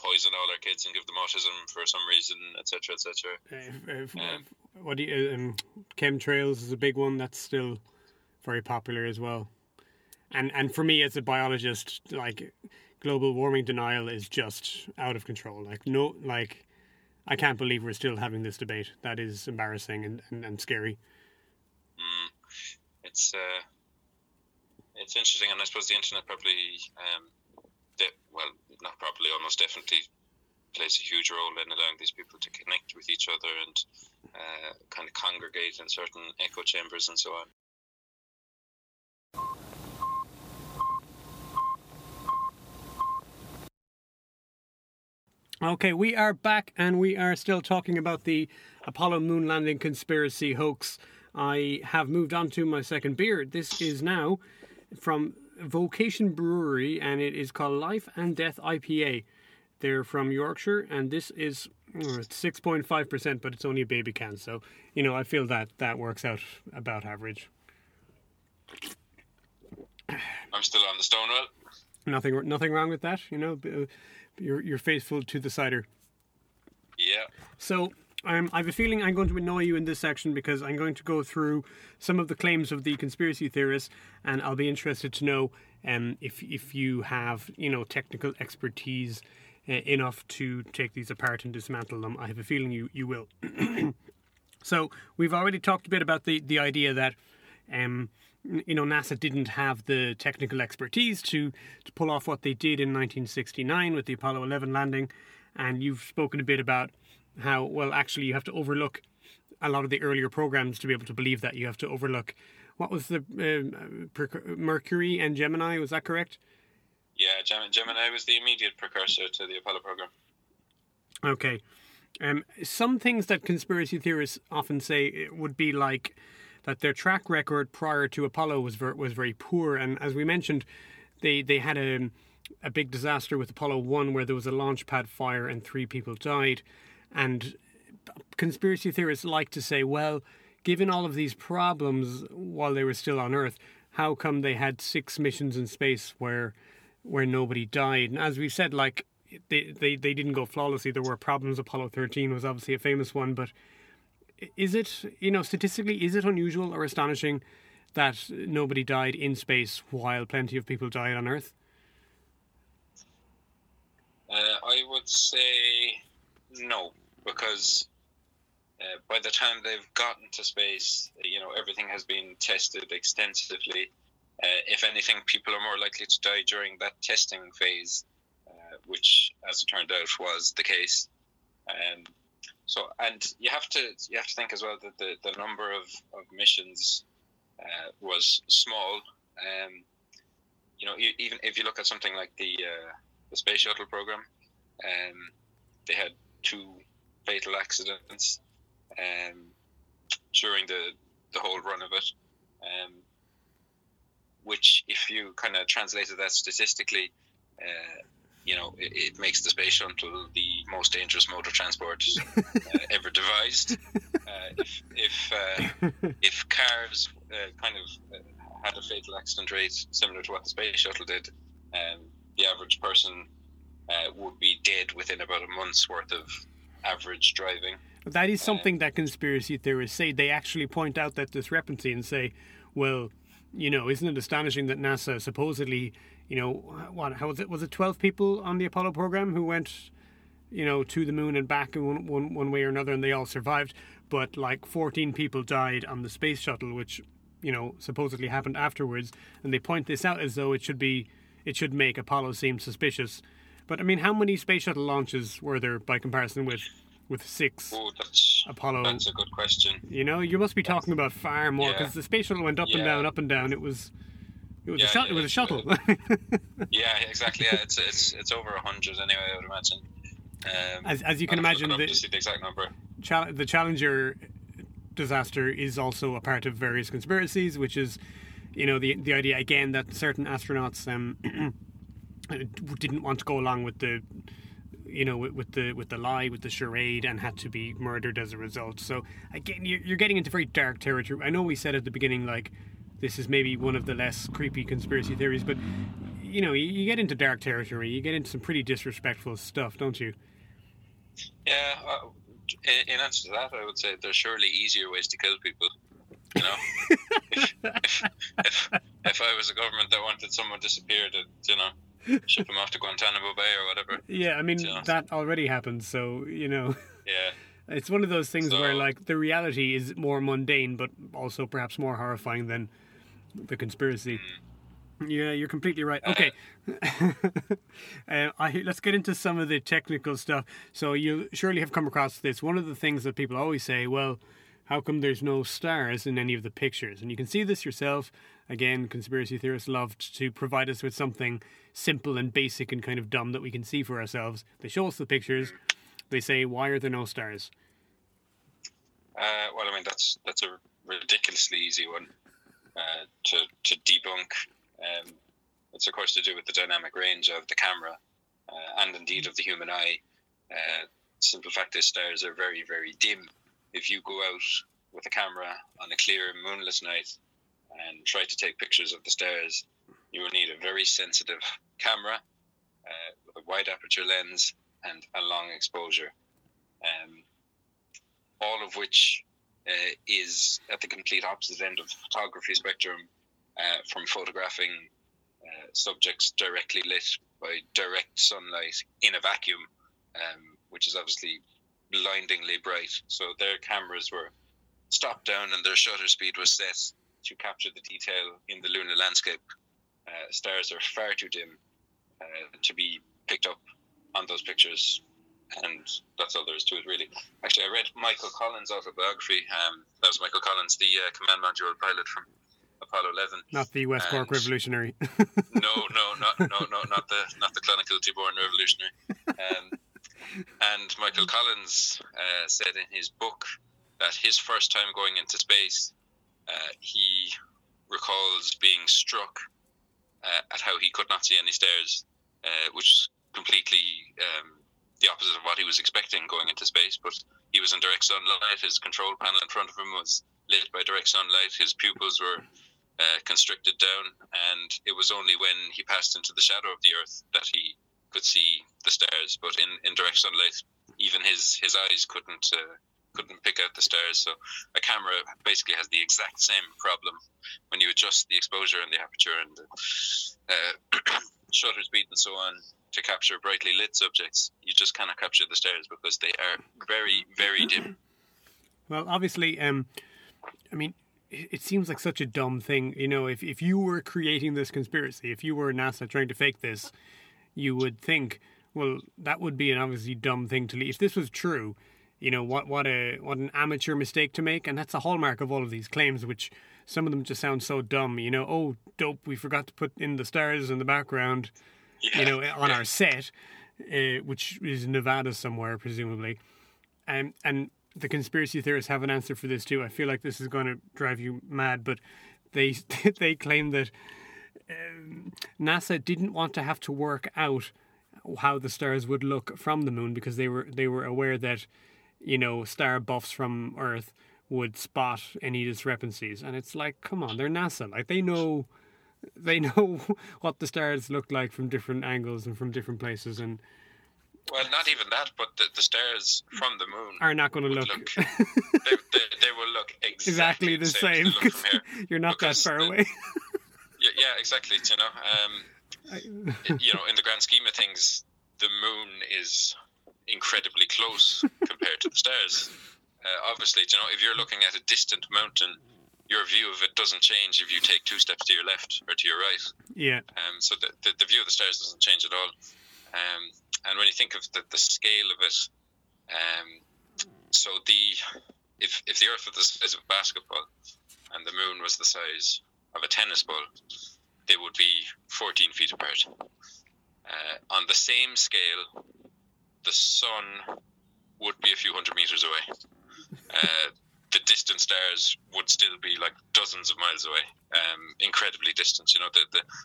poison all our kids and give them autism for some reason, etc., etc. What do you, chemtrails is a big one that's still very popular as well. And for me as a biologist, like, global warming denial is just out of control. Like, no, like, I can't believe we're still having this debate. That is embarrassing and scary. It's interesting, and I suppose the internet probably, well, not probably, almost definitely plays a huge role in allowing these people to connect with each other and kind of congregate in certain echo chambers and so on. Okay, we are back, and we are still talking about the Apollo moon landing conspiracy hoax. I have moved on to my second beer. This is now from Vocation Brewery, and it is called Life and Death IPA. They're from Yorkshire, and this is 6.5%, but it's only a baby can. So, you know, I feel that that works out about average. I'm still on the Stonewell. Nothing wrong with that, you know. You're faithful to the cider. Yeah. So I have a feeling I'm going to annoy you in this section, because I'm going to go through some of the claims of the conspiracy theorists, and I'll be interested to know if you have, you know, technical expertise enough to take these apart and dismantle them. I have a feeling you will. So we've already talked a bit about the idea that you know, NASA didn't have the technical expertise to pull off what they did in 1969 with the Apollo 11 landing. And you've spoken a bit about how, well, actually you have to overlook a lot of the earlier programs to be able to believe that. You have to overlook, what was the Mercury and Gemini, was that correct? Yeah, Gemini was the immediate precursor to the Apollo program. Okay. Some things that conspiracy theorists often say would be like, that their track record prior to Apollo was very poor. And as we mentioned, they had a big disaster with Apollo 1 where there was a launch pad fire and 3 people died. And conspiracy theorists like to say, well, given all of these problems while they were still on Earth, how come they had 6 missions in space where nobody died? And as we've said, like, they didn't go flawlessly. There were problems. Apollo 13 was obviously a famous one, but is it, you know, statistically, is it unusual or astonishing that nobody died in space while plenty of people died on Earth? I would say no, because by the time they've gotten to space, you know, everything has been tested extensively. If anything, people are more likely to die during that testing phase, which, as it turned out, was the case. So you have to think as well that the number of missions was small. You know, even if you look at something like the space shuttle program, they had 2 fatal accidents during the whole run of it. Which, if you kind of translated that statistically, you know, it makes the space shuttle the most dangerous mode of transport ever devised. If cars kind of had a fatal accident rate similar to what the space shuttle did, the average person would be dead within about a month's worth of average driving. That is something that conspiracy theorists say. They actually point out that discrepancy and say, well, you know, isn't it astonishing that NASA supposedly, you know, what, how was it? Was it 12 people on the Apollo program who went, you know, to the moon and back in one way or another, and they all survived? But like 14 people died on the space shuttle, which, you know, supposedly happened afterwards. And they point this out as though it should make Apollo seem suspicious. But I mean, how many space shuttle launches were there by comparison with 6 Apollo? That's a good question. You know, you must be talking about far more, because the space shuttle went up and down. It was a shuttle. Yeah, exactly. Yeah, it's over 100 anyway, I would imagine. As you can imagine, the exact number. The Challenger disaster is also a part of various conspiracies, which is, you know, the idea again that certain astronauts didn't want to go along with the, you know, with the lie, with the charade, and had to be murdered as a result. So again, you're getting into very dark territory. I know we said at the beginning, like, this is maybe one of the less creepy conspiracy theories, but, you know, you get into dark territory. You get into some pretty disrespectful stuff, don't you? Yeah, in answer to that, I would say there's surely easier ways to kill people, you know? if I was a government that wanted someone disappeared, you know, ship them off to Guantanamo Bay or whatever. Yeah, I mean, that already happened, so, you know. Yeah. It's one of those things where, like, the reality is more mundane, but also perhaps more horrifying than the conspiracy. Mm. Yeah, you're completely right. Okay. Let's get into some of the technical stuff. So you surely have come across this. One of the things that people always say, well, how come there's no stars in any of the pictures? And you can see this yourself. Again, conspiracy theorists love to provide us with something simple and basic and kind of dumb that we can see for ourselves. They show us the pictures. They say, why are there no stars? Well, I mean, that's a ridiculously easy one to debunk. It's, of course, to do with the dynamic range of the camera and, indeed, of the human eye. Simple fact is stars are very, very dim. If you go out with a camera on a clear, moonless night and try to take pictures of the stars, you will need a very sensitive camera, a wide aperture lens, and a long exposure, all of which is at the complete opposite end of the photography spectrum from photographing subjects directly lit by direct sunlight in a vacuum, which is obviously blindingly bright. So their cameras were stopped down and their shutter speed was set to capture the detail in the lunar landscape. Stars are far too dim to be picked up on those pictures, and that's all there is to it, really. Actually, I read Michael Collins' autobiography. That was Michael Collins, the command module pilot from Apollo 11. Not the West Cork revolutionary. No, not the clinically born revolutionary. And Michael Collins said in his book that his first time going into space, he recalls being struck at how he could not see any stars, which completely the opposite of what he was expecting going into space. But he was in direct sunlight. His control panel in front of him was lit by direct sunlight. His pupils were constricted down, and it was only when he passed into the shadow of the Earth that he could see the stars. But in direct sunlight, even his eyes couldn't pick out the stars. So a camera basically has the exact same problem when you adjust the exposure and the aperture and the shutter speed and so on to capture brightly lit subjects. You just cannot capture the stars because they are very, very dim. Well, obviously, I mean, it seems like such a dumb thing. You know, if you were creating this conspiracy, if you were NASA trying to fake this, you would think, well, that would be an obviously dumb thing to leave. If this was true, you know, what an amateur mistake to make. And that's a hallmark of all of these claims, which some of them just sound so dumb. You know, oh, dope, we forgot to put in the stars in the background. Yeah. You know, on our set, which is Nevada somewhere, presumably. And the conspiracy theorists have an answer for this, too. I feel like this is going to drive you mad, but they claim that NASA didn't want to have to work out how the stars would look from the moon because they were aware that, you know, star buffs from Earth would spot any discrepancies. And it's like, come on, they're NASA. Like, they know what the stars look like from different angles and from different places. And well, not even that, but the stars from the moon are not going to look they will look exactly the same from here. You're not that far away. Yeah, exactly. You know, you know, in the grand scheme of things, the moon is incredibly close compared to the stars. Obviously, you know, if you're looking at a distant mountain, your view of it doesn't change if you take two steps to your left or to your right. Yeah. So the view of the stars doesn't change at all. And when you think of the scale of it, so if the Earth was the size of a basketball and the moon was the size of a tennis ball, they would be 14 feet apart. On the same scale, the sun would be a few hundred meters away. the distant stars would still be like dozens of miles away, incredibly distant. You know,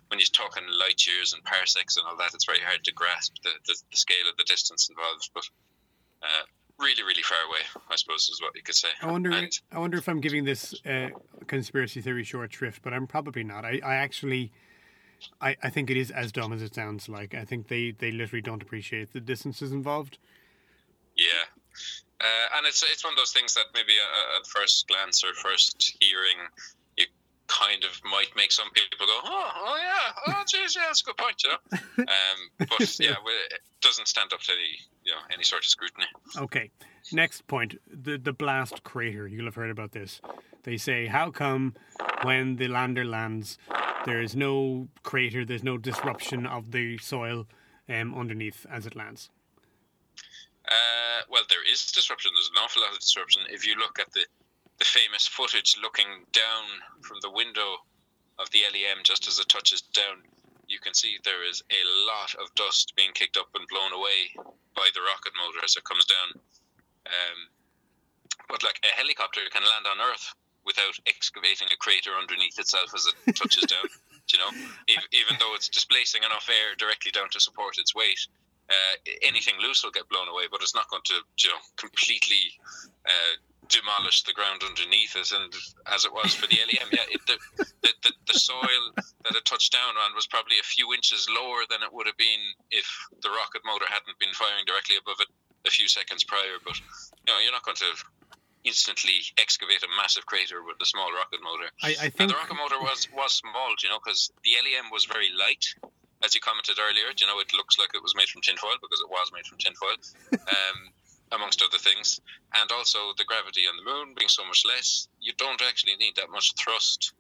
when you're talking light years and parsecs and all that, it's very hard to grasp the scale of the distance involved. But really, really far away, I suppose, is what you could say. I wonder if I'm giving this conspiracy theory short shrift, but I'm probably not. I think it is as dumb as it sounds like. I think they literally don't appreciate the distances involved. Yeah. And it's one of those things that maybe at first glance or first hearing, you kind of might make some people go, oh, geez, yeah, that's a good point, you know. But yeah, it doesn't stand up to any sort of scrutiny. Okay, next point, the blast crater. You'll have heard about this. They say, how come when the lander lands, there is no crater, there's no disruption of the soil underneath as it lands? Well, there is disruption. There's an awful lot of disruption. If you look at the famous footage looking down from the window of the LEM just as it touches down, you can see there is a lot of dust being kicked up and blown away by the rocket motor as it comes down. But like a helicopter can land on Earth without excavating a crater underneath itself as it touches down, you know, even though it's displacing enough air directly down to support its weight. Anything loose will get blown away, but it's not going to, completely demolish the ground underneath us. And as it was for the LEM, yeah, the soil that it touched down on was probably a few inches lower than it would have been if the rocket motor hadn't been firing directly above it a few seconds prior. But you're not going to instantly excavate a massive crater with a small rocket motor. I think the rocket motor was small, because the LEM was very light. As you commented earlier, it looks like it was made from tinfoil because it was made from tinfoil, amongst other things. And also the gravity on the moon being so much less, you don't actually need that much thrust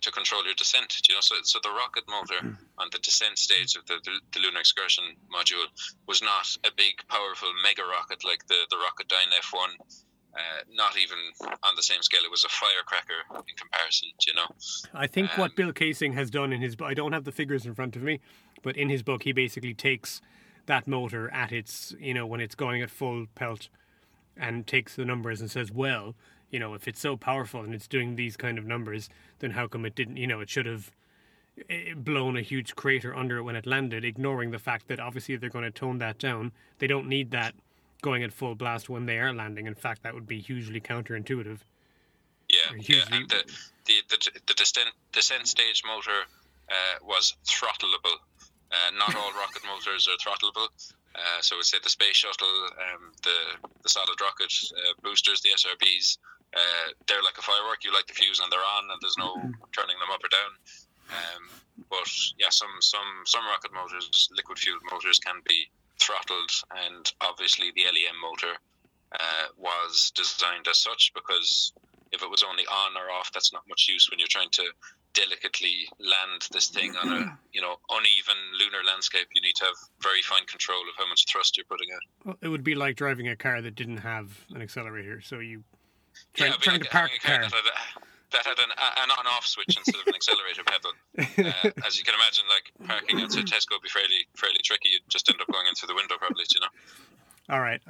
to control your descent. So the rocket motor on the descent stage of the Lunar Excursion Module was not a big, powerful mega rocket like the Rocketdyne F1. Not even on the same scale. It was a firecracker in comparison, I think what Bill Kaysing has done in his book, I don't have the figures in front of me, but in his book he basically takes that motor at its, when it's going at full pelt and takes the numbers and says, well, if it's so powerful and it's doing these kind of numbers, then how come it didn't, it should have blown a huge crater under it when it landed, ignoring the fact that obviously they're going to tone that down. They don't need that going at full blast when they are landing. In fact, that would be hugely counterintuitive. Yeah, hugely... and the descent stage motor was throttleable. Not all rocket motors are throttleable. So we'd say the space shuttle, the solid rocket boosters, the SRBs, they're like a firework. You light the fuse and they're on, and there's no turning them up or down. But yeah, some rocket motors, liquid fueled motors, can be throttled, and obviously the LEM motor was designed as such, because if it was only on or off, that's not much use when you're trying to delicately land this thing on a uneven lunar landscape. You need to have very fine control of how much thrust you're putting out. Well, it would be like driving a car that didn't have an accelerator, so you trying to park a car. That had an on-off switch instead of an accelerator pedal. As you can imagine, like parking outside Tesco would be fairly tricky. You'd just end up going in through the window probably, All right.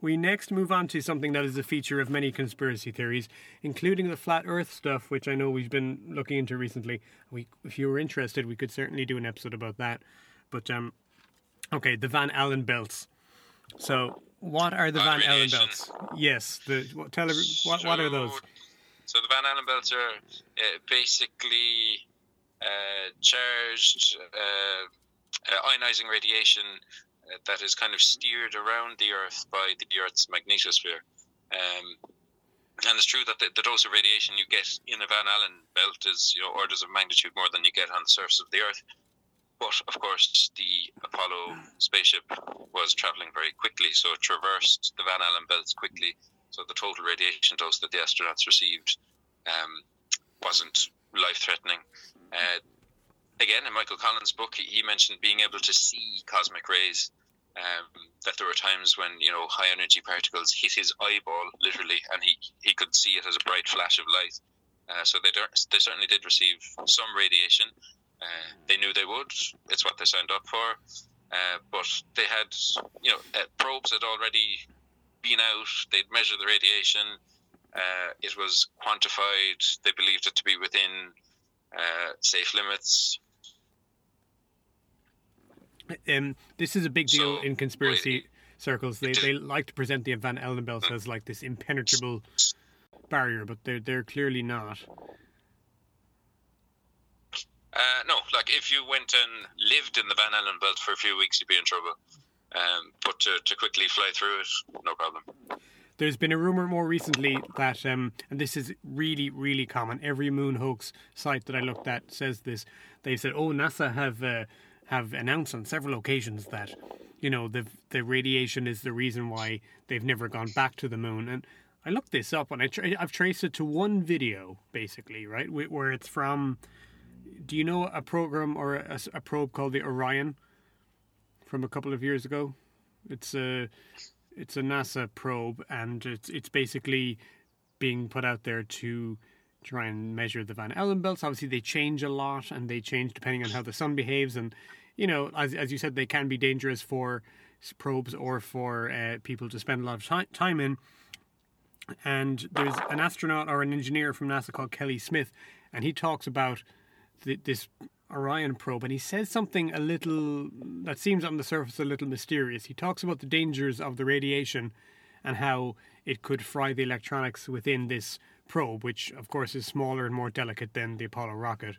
We next move on to something that is a feature of many conspiracy theories, including the flat Earth stuff, which I know we've been looking into recently. If you were interested, we could certainly do an episode about that. But, okay, the Van Allen belts. So what are the Van Allen belts? Yes. What are those? So the Van Allen belts are basically charged ionizing radiation that is kind of steered around the Earth by the Earth's magnetosphere. And it's true that the dose of radiation you get in a Van Allen belt is orders of magnitude more than you get on the surface of the Earth. But, of course, the Apollo spaceship was traveling very quickly, so it traversed the Van Allen belts quickly. So the total radiation dose that the astronauts received wasn't life-threatening. Again, in Michael Collins' book, he mentioned being able to see cosmic rays, that there were times when, high-energy particles hit his eyeball, literally, and he could see it as a bright flash of light. So they certainly did receive some radiation. They knew they would. It's what they signed up for. But they had, probes that already been out, they'd measure the radiation, It was quantified. They believed it to be within safe limits. This is a big deal in conspiracy circles. They like to present the Van Allen belt as like this impenetrable barrier, but they're clearly not. No, like if you went and lived in the Van Allen belt for a few weeks, you'd be in trouble. But to quickly fly through it, no problem. There's been a rumour more recently that, and this is really, really common, every moon hoax site that I looked at says this. They said, oh, NASA have announced on several occasions that, you know, the radiation is the reason why they've never gone back to the moon. And I looked this up, and I've traced it to one video, basically, right, where it's from, do you know a program or a probe called the Orion from a couple of years ago? It's a NASA probe, and it's basically being put out there to try and measure the Van Allen belts. Obviously, they change a lot, and they change depending on how the sun behaves. And, you know, as you said, they can be dangerous for probes or for people to spend a lot of time in. And there's an astronaut or an engineer from NASA called Kelly Smith, and he talks about this Orion probe, and he says something a little that seems on the surface a little mysterious. He talks about the dangers of the radiation and how it could fry the electronics within this probe, which of course is smaller and more delicate than the Apollo rocket.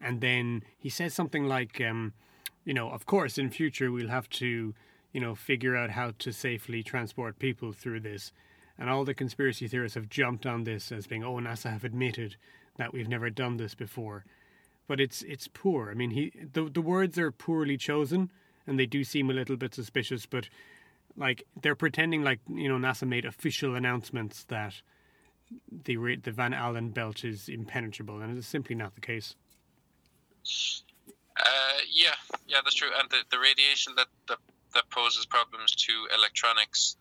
And then he says something like, you know, of course in future we'll have to, you know, figure out how to safely transport people through this. And all the conspiracy theorists have jumped on this as being, oh, NASA have admitted that we've never done this before. But it's poor. I mean, the words are poorly chosen, and they do seem a little bit suspicious. But like they're pretending like, you know, NASA made official announcements that the Van Allen belt is impenetrable, and it's simply not the case. Yeah, that's true. And the radiation that poses problems to electronics,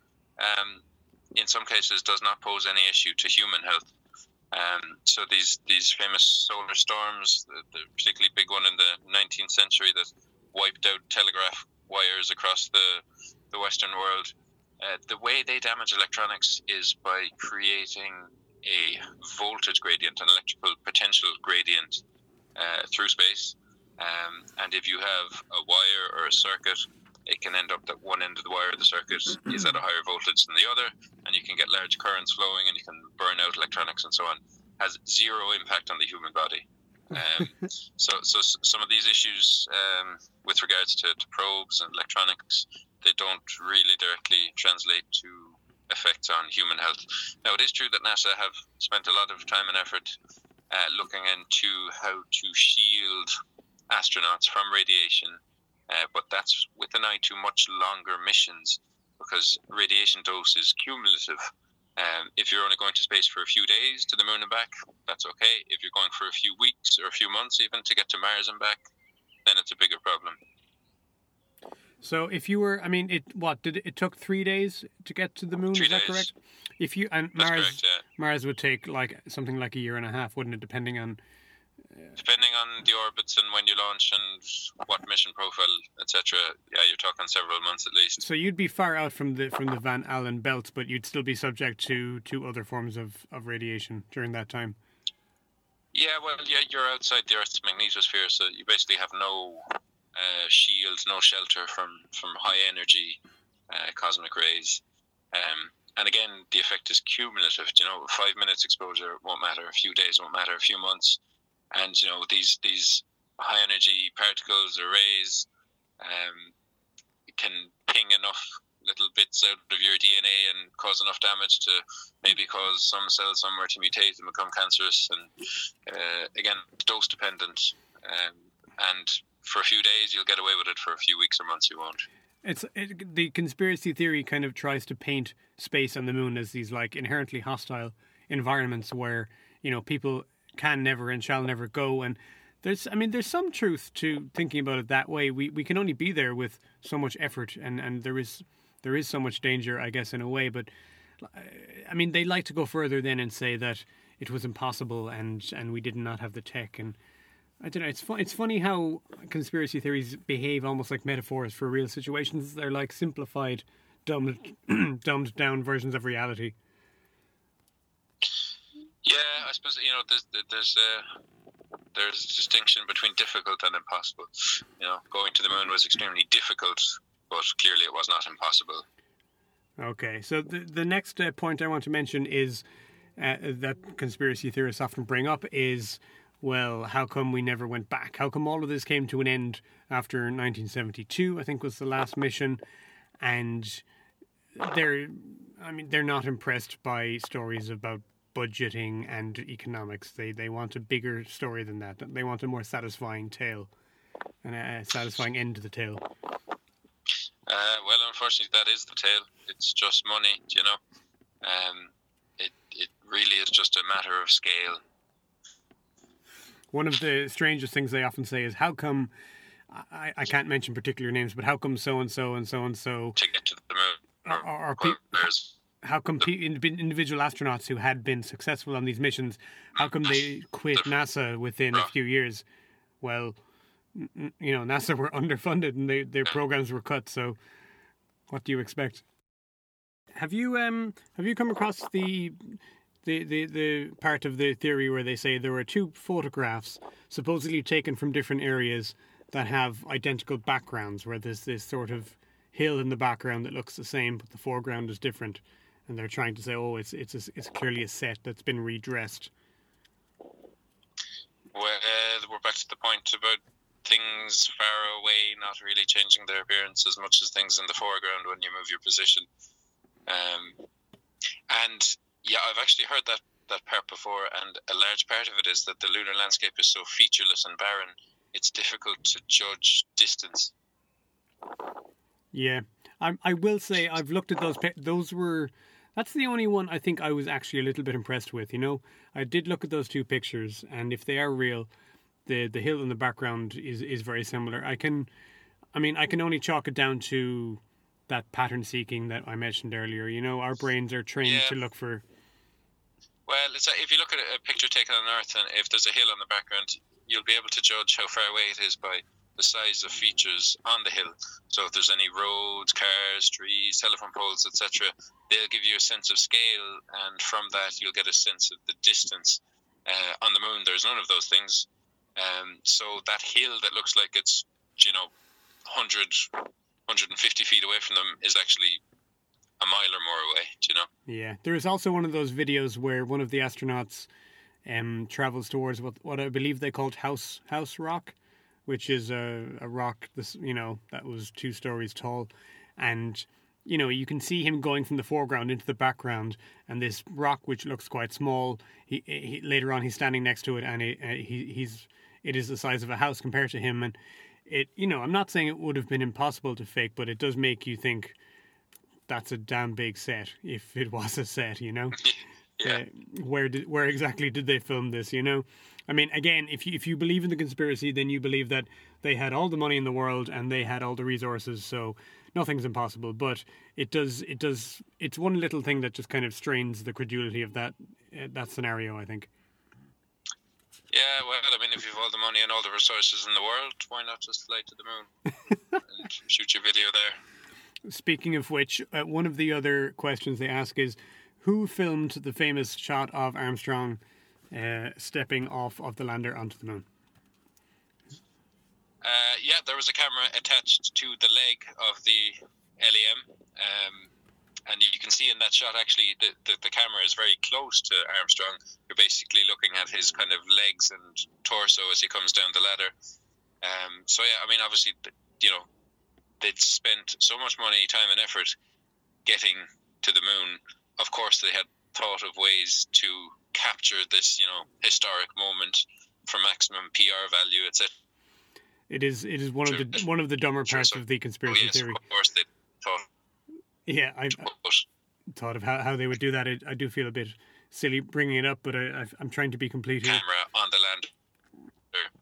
in some cases, does not pose any issue to human health. So these famous solar storms, the particularly big one in the 19th century that wiped out telegraph wires across the Western world, the way they damage electronics is by creating a voltage gradient, an electrical potential gradient through space. And if you have a wire or a circuit, it can end up that one end of the wire of the circuit is at a higher voltage than the other, and you can get large currents flowing, and you can burn out electronics and so on. Has zero impact on the human body. So some of these issues with regards to probes and electronics, they don't really directly translate to effects on human health. Now, it is true that NASA have spent a lot of time and effort looking into how to shield astronauts from radiation. But that's with an eye to much longer missions, because radiation dose is cumulative. If you're only going to space for a few days to the moon and back, that's okay. If you're going for a few weeks or a few months even to get to Mars and back, then it's a bigger problem. So if you were, I mean, it took 3 days to get to the moon, is that correct? If you and Mars, correct, yeah. Mars would take like something like a year and a half, wouldn't it, depending on the orbits and when you launch and what mission profile, etc. Yeah, you're talking several months at least. So you'd be far out from the Van Allen belt, but you'd still be subject to other forms of radiation during that time. Yeah, well, yeah, you're outside the Earth's magnetosphere, so you basically have no shield, no shelter from high-energy cosmic rays. And again, the effect is cumulative. You know, 5 minutes exposure won't matter, a few days won't matter, a few months. And, you know, these high-energy particles or rays can ping enough little bits out of your DNA and cause enough damage to maybe cause some cells somewhere to mutate and become cancerous. And, again, dose-dependent. And for a few days, you'll get away with it. For a few weeks or months, you won't. The conspiracy theory kind of tries to paint space and the moon as these, like, inherently hostile environments where, you know, people can never and shall never go. And there's some truth to thinking about it that way. We can only be there with so much effort, and there is so much danger, I guess, in a way. But I mean, they like to go further then and say that it was impossible and we did not have the tech. And I don't know, it's funny how conspiracy theories behave almost like metaphors for real situations. They're like simplified, dumbed down versions of reality. Yeah, I suppose, you know, there's a distinction between difficult and impossible. You know, going to the moon was extremely difficult, but clearly it was not impossible. Okay, so the next point I want to mention is that conspiracy theorists often bring up is, well, how come we never went back? How come all of this came to an end after 1972, I think was the last mission, and they're not impressed by stories about budgeting and economics. They want a bigger story than that. They want a more satisfying tale, and a satisfying end to the tale. Well, unfortunately, that is the tale. It's just money, you know. It really is just a matter of scale. One of the strangest things they often say is, how come, I can't mention particular names, but how come so-and-so and so-and-so... To get to the moon. How come individual astronauts who had been successful on these missions, how come they quit NASA within a few years? Well, you know, NASA were underfunded and their programs were cut, so what do you expect? Have you come across the part of the theory where they say there were two photographs supposedly taken from different areas that have identical backgrounds, where there's this sort of hill in the background that looks the same but the foreground is different, and they're trying to say, oh, it's clearly a set that's been redressed? Well, we're back to the point about things far away not really changing their appearance as much as things in the foreground when you move your position. And yeah, I've actually heard that part before, and a large part of it is that the lunar landscape is so featureless and barren, it's difficult to judge distance. Yeah, I will say I've looked at those. That's the only one I think I was actually a little bit impressed with. You know, I did look at those two pictures, and if they are real, the hill in the background is very similar. I can only chalk it down to that pattern seeking that I mentioned earlier. You know, our brains are trained to look for... Well, if you look at a picture taken on Earth and if there's a hill on the background, you'll be able to judge how far away it is by the size of features on the hill. So if there's any roads, cars, trees, telephone poles, etc., they'll give you a sense of scale, and from that you'll get a sense of the distance. On the moon, there's none of those things. So that hill that looks like it's, you know, 150 feet away from them is actually a mile or more away, do you know? Yeah. There is also one of those videos where one of the astronauts travels towards what I believe they called House Rock, which is a rock, you know, that was 2 stories tall. And, you know, you can see him going from the foreground into the background, and this rock, which looks quite small, he later on he's standing next to it, and it is the size of a house compared to him. And it, you know, I'm not saying it would have been impossible to fake, but it does make you think that's a damn big set, if it was a set, you know. Yeah. Where exactly did they film this, you know? I mean, again, if you believe in the conspiracy, then you believe that they had all the money in the world and they had all the resources, so nothing's impossible. But it does. It's one little thing that just kind of strains the credulity of that scenario, I think. Yeah, well, I mean, if you've all the money and all the resources in the world, why not just fly to the moon and shoot your video there? Speaking of which, one of the other questions they ask is, who filmed the famous shot of Armstrong stepping off of the lander onto the moon? Yeah, there was a camera attached to the leg of the LEM, and you can see in that shot, actually, the camera is very close to Armstrong. You're basically looking at his kind of legs and torso as he comes down the ladder. So, yeah, I mean, obviously, you know, they'd spent so much money, time and effort getting to the moon. Of course, they had thought of ways to capture this, you know, historic moment for maximum PR value, etc. It is one of the dumber parts of the conspiracy theory. Of course, they thought... Yeah, I thought of how they would do that. I do feel a bit silly bringing it up, but I'm trying to be complete here. Camera on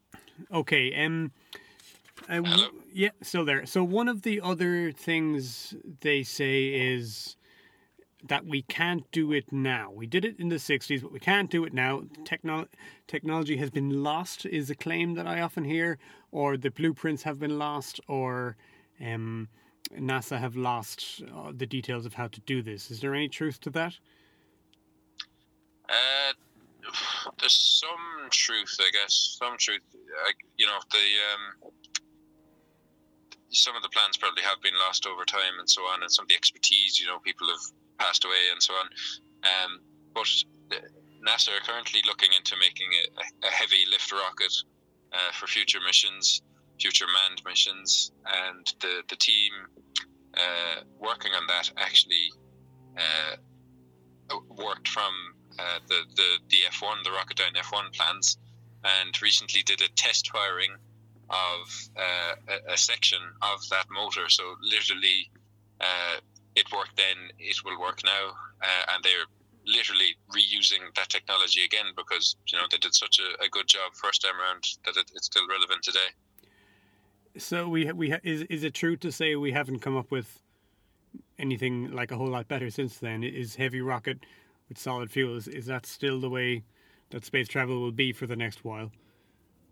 the land. Okay. Hello? Yeah, still there. So one of the other things they say is that we can't do it now. We did it in the 60s, but we can't do it now. Technology has been lost is a claim that I often hear, or the blueprints have been lost, or... NASA have lost the details of how to do this. Is there any truth to that? there's some truth, I guess. Some truth. You know, the some of the plans probably have been lost over time and so on, and some of the expertise, you know, people have passed away and so on. But NASA are currently looking into making a heavy lift rocket for future missions, future manned missions, and the team working on that actually worked from the F1, the Rocketdyne F1 plans, and recently did a test firing of a section of that motor. So literally, it worked then, it will work now, and they're literally reusing that technology again because, you know, they did such a good job first time around that it's still relevant today. So is it true to say we haven't come up with anything like a whole lot better since then? Is heavy rocket with solid fuels, is that still the way that space travel will be for the next while?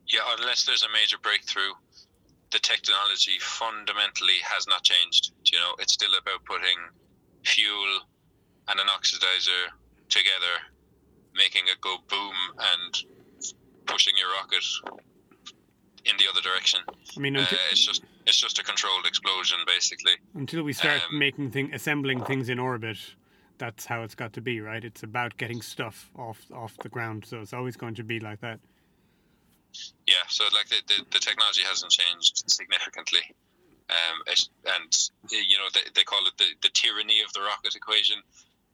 Yeah, unless there's a major breakthrough, the technology fundamentally has not changed. You know, it's still about putting fuel and an oxidizer together, making it go boom and pushing your rocket in the other direction. I mean, it's just a controlled explosion, basically. Until we start assembling things in orbit, that's how it's got to be, right? It's about getting stuff off the ground, so it's always going to be like that. Yeah, so like the technology hasn't changed significantly, they call it the tyranny of the rocket equation.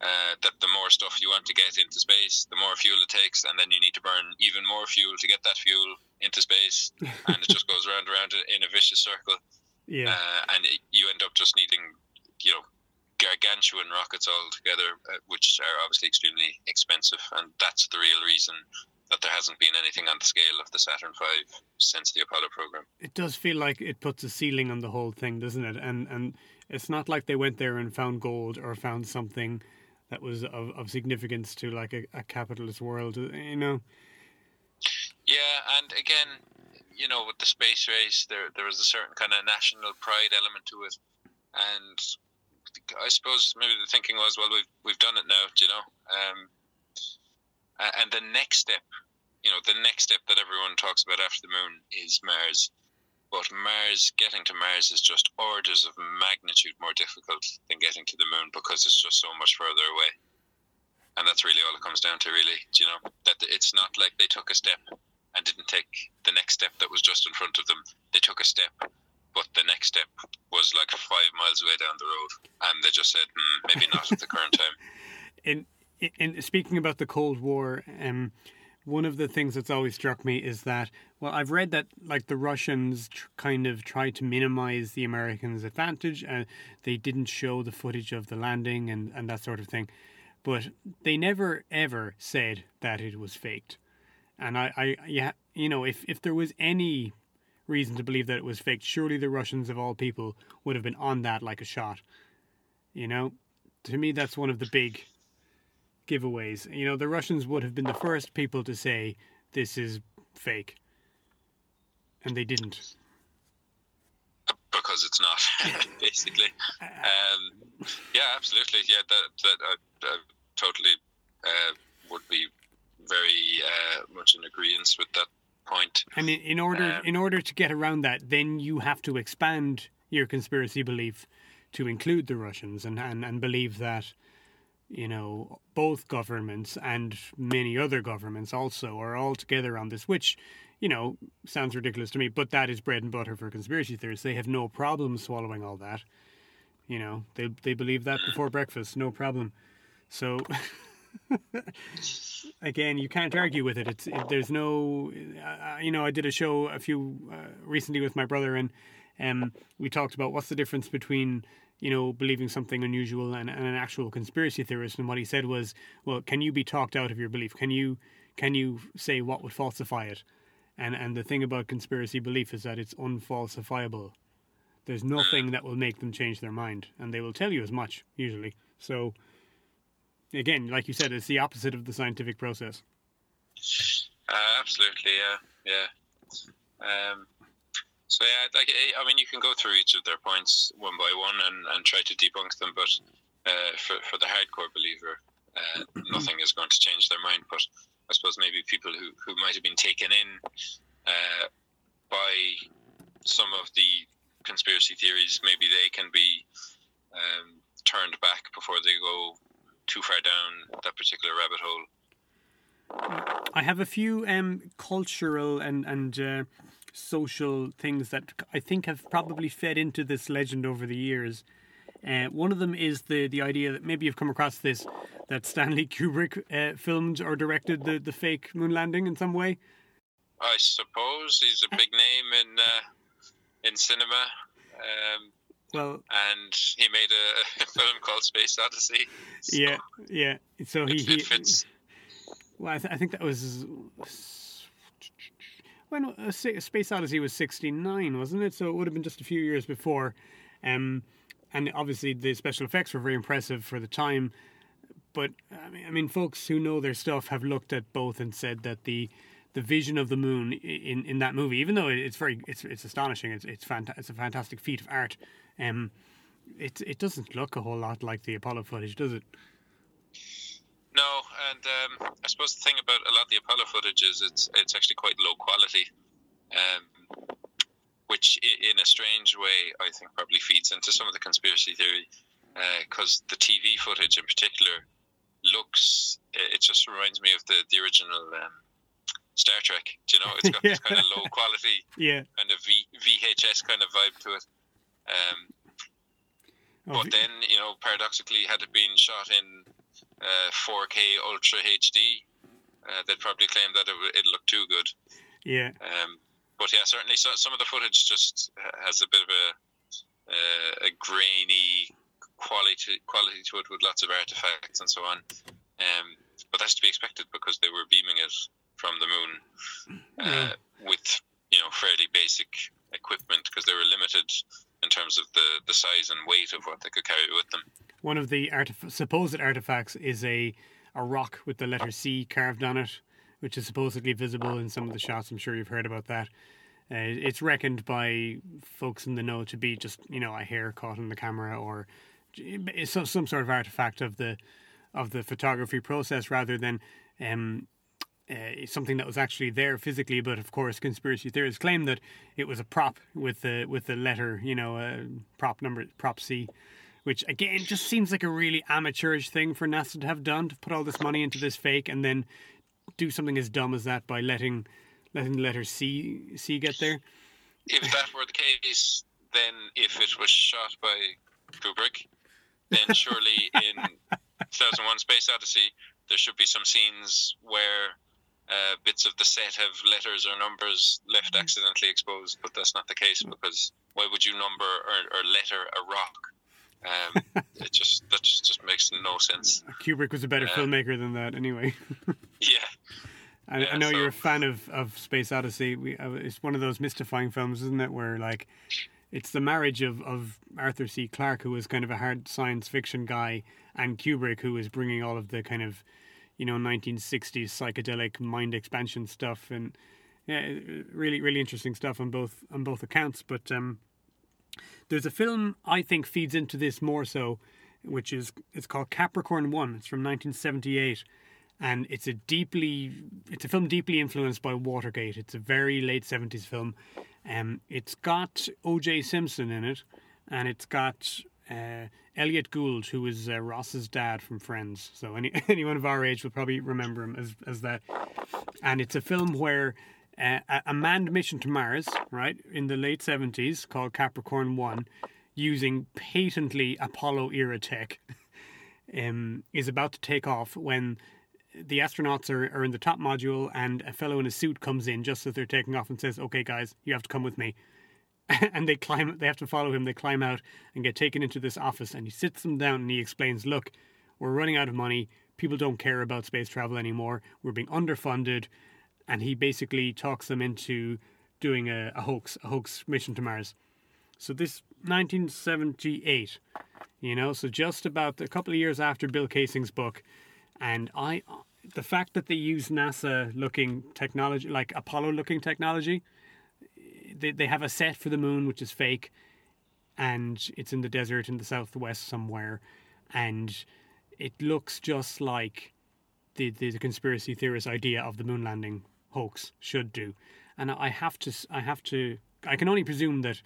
That the more stuff you want to get into space, the more fuel it takes, and then you need to burn even more fuel to get that fuel into space, and it just goes round and round in a vicious circle. Yeah, and you end up just needing, you know, gargantuan rockets all together, which are obviously extremely expensive, and that's the real reason that there hasn't been anything on the scale of the Saturn V since the Apollo program. It does feel like it puts a ceiling on the whole thing, doesn't it? And it's not like they went there and found gold or found something that was of significance to like a capitalist world, you know? Yeah, and again, you know, with the space race, there was a certain kind of national pride element to it. And I suppose maybe the thinking was, well, we've done it now, do you know? And the next step, you know, the next step that everyone talks about after the moon is Mars. But Mars, getting to Mars is just orders of magnitude more difficult than getting to the moon because it's just so much further away. And that's really all it comes down to, really. You know, that it's not like they took a step and didn't take the next step that was just in front of them. They took a step, but the next step was like 5 miles away down the road. And they just said, maybe not at the current time. In speaking about the Cold War, one of the things that's always struck me is that, well, I've read that like the Russians kind of tried to minimize the Americans' advantage, and they didn't show the footage of the landing and that sort of thing, but they never ever said that it was faked. And you know, if there was any reason to believe that it was faked, surely the Russians of all people would have been on that like a shot. You know, to me, that's one of the big giveaways. You know, the Russians would have been the first people to say this is fake, and they didn't because it's not. Basically, yeah, absolutely, yeah. That I totally would be very much in agreement with that point. I mean, in order to get around that, then you have to expand your conspiracy belief to include the Russians and believe that, you know, both governments and many other governments also are all together on this, which, you know, sounds ridiculous to me, but that is bread and butter for conspiracy theorists. They have no problem swallowing all that. You know, they believe that before breakfast, no problem. So, again, you can't argue with it. There's no, you know, I did a show recently with my brother, and we talked about what's the difference between, you know, believing something unusual and an actual conspiracy theorist. And what he said was, well, can you be talked out of your belief? Can you say what would falsify it? And the thing about conspiracy belief is that it's unfalsifiable. There's nothing that will make them change their mind, and they will tell you as much, usually. So, again, like you said, it's the opposite of the scientific process. Absolutely, yeah. So yeah, like, I mean, you can go through each of their points one by one and try to debunk them, but for the hardcore believer, nothing is going to change their mind. But I suppose maybe people who might have been taken in by some of the conspiracy theories, maybe they can be turned back before they go too far down that particular rabbit hole. I have a few cultural and social things that I think have probably fed into this legend over the years. One of them is the idea that maybe you've come across this, that Stanley Kubrick filmed or directed the fake moon landing in some way. I suppose he's a big name in cinema. Well, and he made a film called Space Odyssey. So yeah. So it fits. Well, I think that was when Space Odyssey was 1969, wasn't it? So it would have been just a few years before. And obviously the special effects were very impressive for the time. But, I mean, folks who know their stuff have looked at both and said that the vision of the moon in that movie, even though it's astonishing, it's a fantastic feat of art, it doesn't look a whole lot like the Apollo footage, does it? No, and I suppose the thing about a lot of the Apollo footage is it's actually quite low quality, which in a strange way I think probably feeds into some of the conspiracy theory, because the TV footage in particular it just reminds me of the original Star Trek. Do you know, it's got this kind of low quality, kind of VHS kind of vibe to it. But then, you know, paradoxically, had it been shot in 4K Ultra HD, they'd probably claim that it looked too good. Yeah. But yeah, certainly some of the footage just has a bit of a grainy quality to it, with lots of artifacts and so on. But that's to be expected because they were beaming it from the moon with, you know, fairly basic equipment, because they were limited in terms of the size and weight of what they could carry with them. One of the supposed artifacts is a rock with the letter C carved on it, which is supposedly visible in some of the shots. I'm sure you've heard about that. It's reckoned by folks in the know to be just, you know, a hair caught in the camera or some sort of artifact of the photography process, rather than something that was actually there physically. But of course, conspiracy theorists claim that it was a prop with the letter, you know, prop C, which again just seems like a really amateurish thing for NASA to have done, to put all this money into this fake and then do something as dumb as that by letting the letter C get there. If that were the case, then if it was shot by Kubrick, then surely in 2001: Space Odyssey there should be some scenes where bits of the set have letters or numbers left accidentally exposed, but that's not the case, because why would you number or letter a rock? That just makes no sense. Kubrick was a better filmmaker than that, anyway. Yeah, I know you're a fan of Space Odyssey. It's one of those mystifying films, isn't it? Where like it's the marriage of Arthur C. Clarke, who was kind of a hard science fiction guy, and Kubrick, who was bringing all of the kind of, you know, 1960s psychedelic mind expansion stuff, and yeah, really, really interesting stuff on both accounts. But there's a film I think feeds into this more so, which is called Capricorn One. It's from 1978, and it's a film deeply influenced by Watergate. It's a very late 70s film. It's got O.J. Simpson in it, and it's got Elliot Gould, who was Ross's dad from Friends. So anyone of our age will probably remember him as that. And it's a film where a manned mission to Mars, right, in the late 70s, called Capricorn One, using patently Apollo-era tech, is about to take off when the astronauts are in the top module and a fellow in a suit comes in just as they're taking off and says, "Okay, guys, you have to come with me." And they have to follow him. They climb out and get taken into this office, and he sits them down and he explains, "Look, we're running out of money. People don't care about space travel anymore. We're being underfunded." And he basically talks them into doing a hoax mission to Mars. So this 1978, you know, so just about a couple of years after Bill Kaysing's book. And the fact that they use NASA-looking technology, like Apollo-looking technology, they have a set for the moon which is fake, and it's in the desert in the southwest somewhere, and it looks just like the conspiracy theorist idea of the moon landing hoax should do. And I can only presume that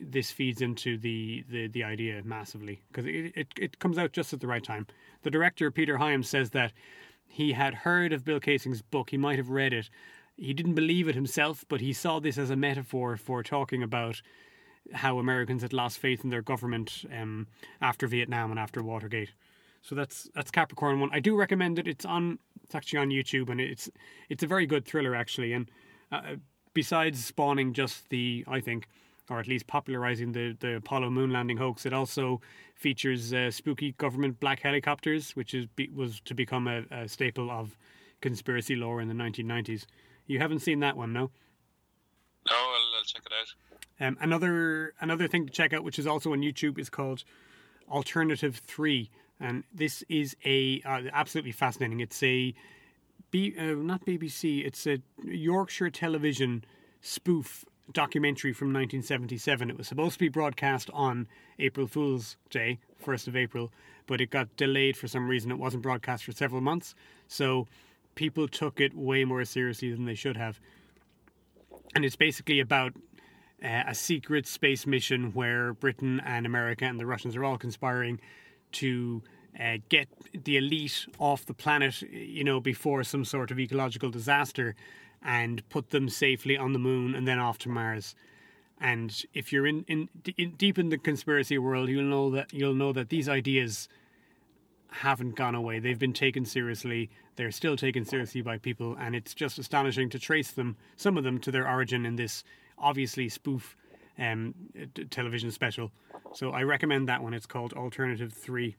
this feeds into the idea massively, because it comes out just at the right time. The director, Peter Hyams, says that he had heard of Bill Kaysing's book. He might have read it. He didn't believe it himself, but he saw this as a metaphor for talking about how Americans had lost faith in their government after Vietnam and after Watergate. So that's Capricorn One. I do recommend it. It's actually on YouTube, and it's a very good thriller, actually. And besides spawning just I think, or at least popularising the Apollo moon landing hoax, it also features spooky government black helicopters, which was to become a staple of conspiracy lore in the 1990s. You haven't seen that one, no? No, I'll check it out. Another thing to check out, which is also on YouTube, is called Alternative 3. And this is absolutely fascinating. It's not BBC, it's a Yorkshire Television spoof documentary from 1977. It was supposed to be broadcast on April Fool's Day, 1st of April, but it got delayed for some reason. It wasn't broadcast for several months, so people took it way more seriously than they should have. And it's basically about a secret space mission where Britain and America and the Russians are all conspiring to get the elite off the planet, before some sort of ecological disaster, and put them safely on the moon and then off to Mars. And if you're in deep in the conspiracy world, you'll know that these ideas haven't gone away. They've been taken seriously. They're still taken seriously by people, and it's just astonishing to trace them, some of them, to their origin in this obviously spoof television special. So I recommend that one. It's called Alternative 3.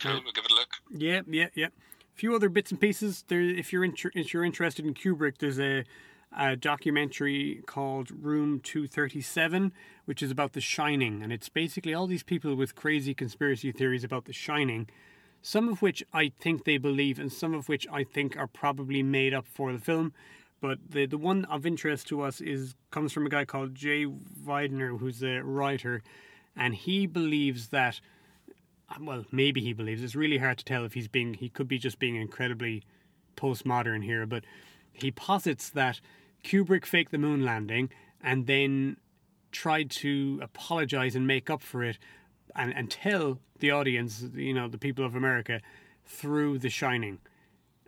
Cool, we'll give it a look. Yeah. A few other bits and pieces. There, if you're interested in Kubrick, there's a documentary called Room 237, which is about The Shining, and it's basically all these people with crazy conspiracy theories about The Shining, some of which I think they believe and some of which I think are probably made up for the film. But the one of interest to us comes from a guy called Jay Widener, who's a writer, and he believes that, well, maybe he believes, it's really hard to tell if he could be just being incredibly postmodern here, but he posits that Kubrick faked the moon landing and then tried to apologise and make up for it and tell the audience, the people of America, through The Shining.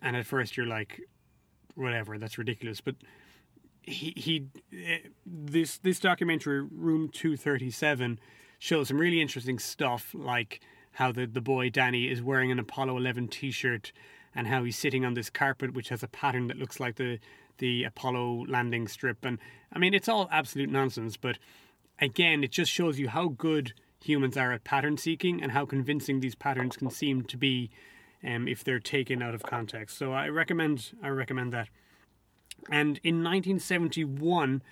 And at first you're like, whatever, that's ridiculous. But this documentary, Room 237, shows some really interesting stuff, like how the boy Danny is wearing an Apollo 11 t-shirt and how he's sitting on this carpet which has a pattern that looks like the Apollo landing strip. And I mean, it's all absolute nonsense, but again, it just shows you how good humans are at pattern seeking and how convincing these patterns can seem to be if they're taken out of context. So I recommend that. And in 1971,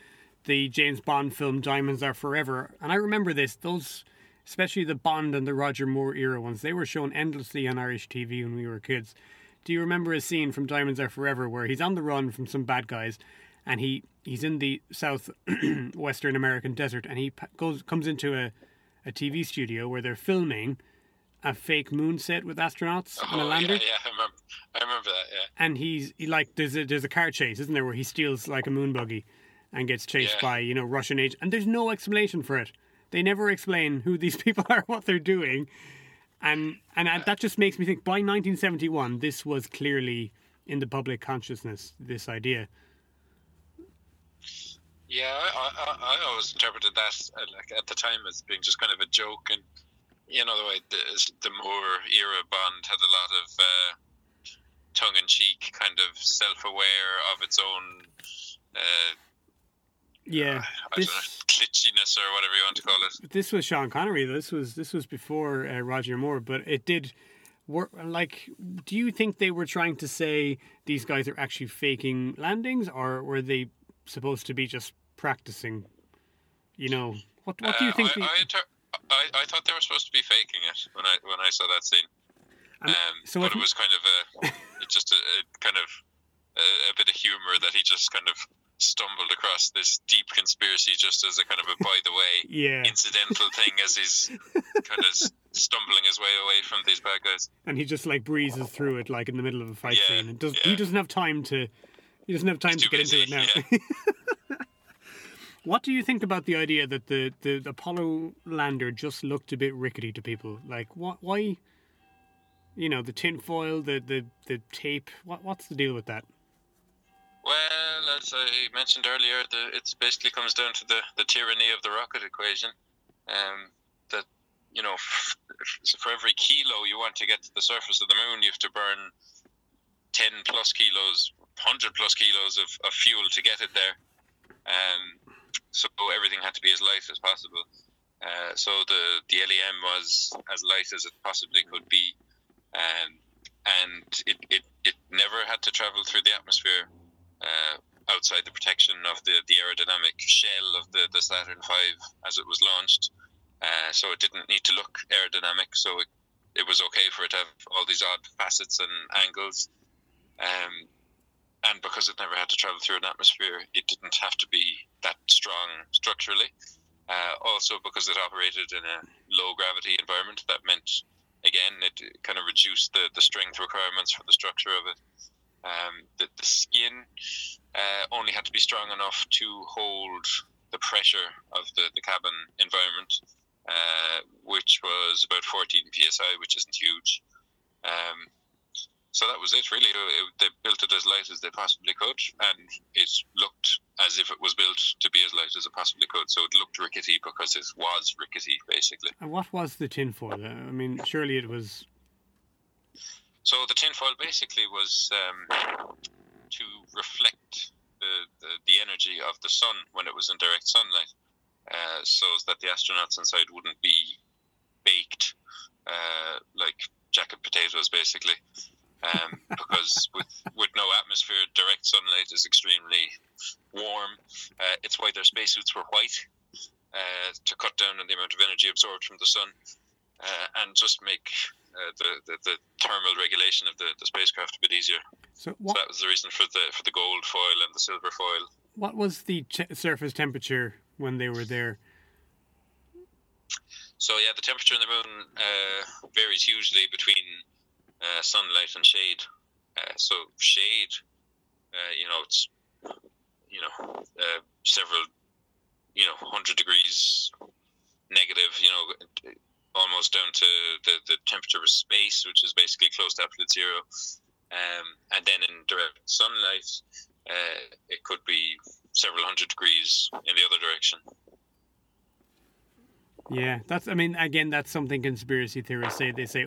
the James Bond film Diamonds Are Forever, and I remember this, those, especially the Bond and the Roger Moore era ones, they were shown endlessly on Irish TV when we were kids. Do you remember a scene from Diamonds Are Forever where he's on the run from some bad guys, and he's in the south western American desert, and he comes into a TV studio where they're filming a fake moon set with astronauts on a lander? Yeah, I remember that, yeah. And there's a car chase, isn't there, where he steals like a moon buggy and gets chased by, Russian agents, and there's no explanation for it. They never explain who these people are, what they're doing. And that just makes me think, by 1971, this was clearly in the public consciousness, this idea. Yeah, I always interpreted that at the time as being just kind of a joke. And, the way the Moore-era Bond had a lot of tongue-in-cheek, kind of self-aware of its own... glitchiness or whatever you want to call it. This was Sean Connery. This was before Roger Moore, but it did work. Like, do you think they were trying to say these guys are actually faking landings, or were they supposed to be just practicing? What do you think? I thought they were supposed to be faking it when I saw that scene. But it was kind of a bit of humor that he just kind of stumbled across this deep conspiracy just as a kind of a by the way incidental thing as he's kind of stumbling his way away from these bad guys, and he just like breezes through it like in the middle of a fight scene. And he doesn't have time to get into it now. Yeah. What do you think about the idea that the Apollo lander just looked a bit rickety to people? Like, why? You know, the tinfoil, the tape. What's the deal with that? Well, as I mentioned earlier, it basically comes down to the tyranny of the rocket equation. That, you know, for every kilo you want to get to the surface of the moon, you have to burn 10 plus kilos, 100 plus kilos of fuel to get it there. So everything had to be as light as possible. So the LEM was as light as it possibly could be. And it never had to travel through the atmosphere. Outside the protection of the aerodynamic shell of the Saturn V as it was launched. So it didn't need to look aerodynamic, so it was okay for it to have all these odd facets and angles. And because it never had to travel through an atmosphere, it didn't have to be that strong structurally. Also because it operated in a low-gravity environment, that meant, again, it kind of reduced the strength requirements for the structure of it. The skin only had to be strong enough to hold the pressure of the cabin environment, which was about 14 psi, which isn't huge. So that was it, really. They built it as light as they possibly could, and it looked as if it was built to be as light as it possibly could. So it looked rickety because it was rickety, basically. And what was the tinfoil? I mean, surely it was... So the tinfoil basically was to reflect the energy of the sun when it was in direct sunlight, so that the astronauts inside wouldn't be baked like jacket potatoes, basically, because with no atmosphere, direct sunlight is extremely warm. It's why their spacesuits were white, to cut down on the amount of energy absorbed from the sun, and just make... the thermal regulation of the spacecraft a bit easier. So that was the reason for the gold foil and the silver foil. What was the surface temperature when they were there? So yeah, the temperature in the moon varies hugely between sunlight and shade. So shade, it's several hundred degrees negative. Almost down to the temperature of space, which is basically close to absolute zero. And then in direct sunlight, it could be several hundred degrees in the other direction. Yeah, that's something conspiracy theorists say. They say,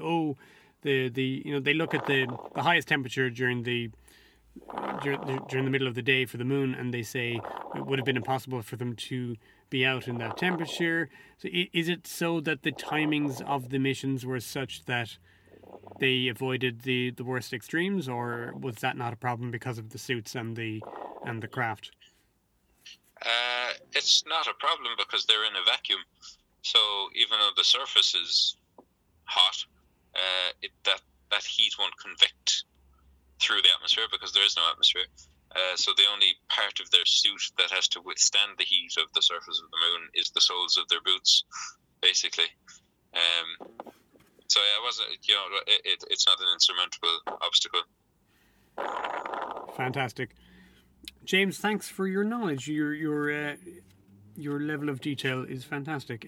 they look at the highest temperature during the middle of the day for the moon, and they say it would have been impossible for them to be out in that temperature. So is it so that the timings of the missions were such that they avoided the worst extremes, or was that not a problem because of the suits and the craft? It's not a problem because they're in a vacuum. So even though the surface is hot, that heat won't convect through the atmosphere because there is no atmosphere. So the only part of their suit that has to withstand the heat of the surface of the moon is the soles of their boots, basically. So I wasn't, it's not an insurmountable obstacle. Fantastic, James. Thanks for your knowledge. Your level of detail is fantastic.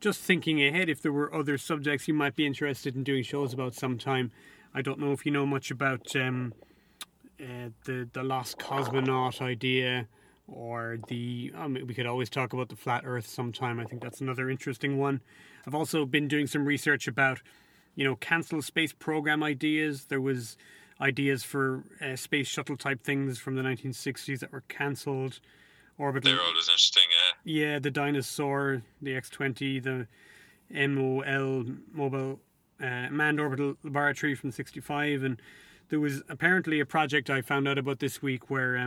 Just thinking ahead, if there were other subjects you might be interested in doing shows about sometime, I don't know if you know much about. The lost cosmonaut idea, or we could always talk about the flat Earth sometime. I think that's another interesting one. I've also been doing some research about, cancel space program ideas. There was ideas for space shuttle type things from the 1960s that were cancelled. They're always interesting, yeah. Yeah, the dinosaur, the X-20, the MOL, Mobile Manned Orbital Laboratory from 1965, and there was apparently a project I found out about this week where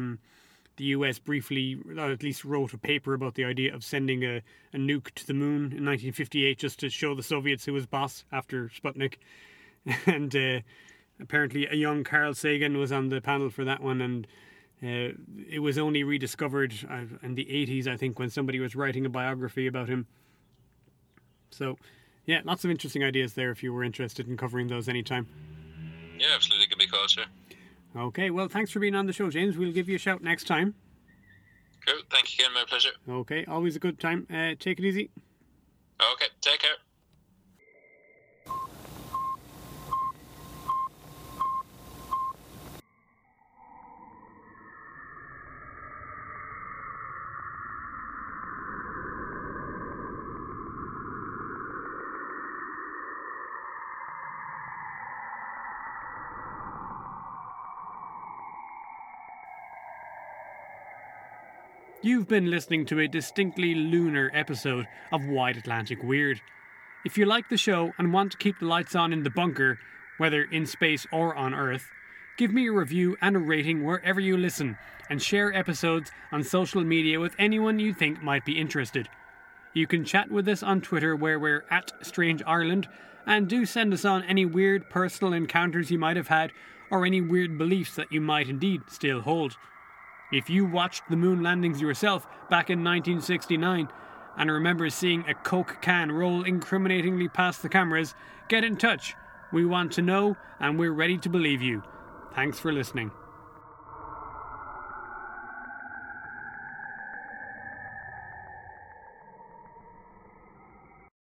the US briefly, or at least wrote a paper about the idea of sending a nuke to the moon in 1958 just to show the Soviets who was boss after Sputnik. And apparently a young Carl Sagan was on the panel for that one, and It was only rediscovered in the 80s, I think, when somebody was writing a biography about him. So, yeah, lots of interesting ideas there if you were interested in covering those anytime. Yeah, absolutely. Give me a call, sir. Okay, well, thanks for being on the show, James. We'll give you a shout next time. Cool. Thank you again. My pleasure. Okay, always a good time. Take it easy. Okay, take care. You've been listening to a distinctly lunar episode of Wide Atlantic Weird. If you like the show and want to keep the lights on in the bunker, whether in space or on Earth, give me a review and a rating wherever you listen, and share episodes on social media with anyone you think might be interested. You can chat with us on Twitter where we're @StrangeIreland, and do send us on any weird personal encounters you might have had, or any weird beliefs that you might indeed still hold. If you watched the moon landings yourself back in 1969 and remember seeing a Coke can roll incriminatingly past the cameras, get in touch. We want to know and we're ready to believe you. Thanks for listening.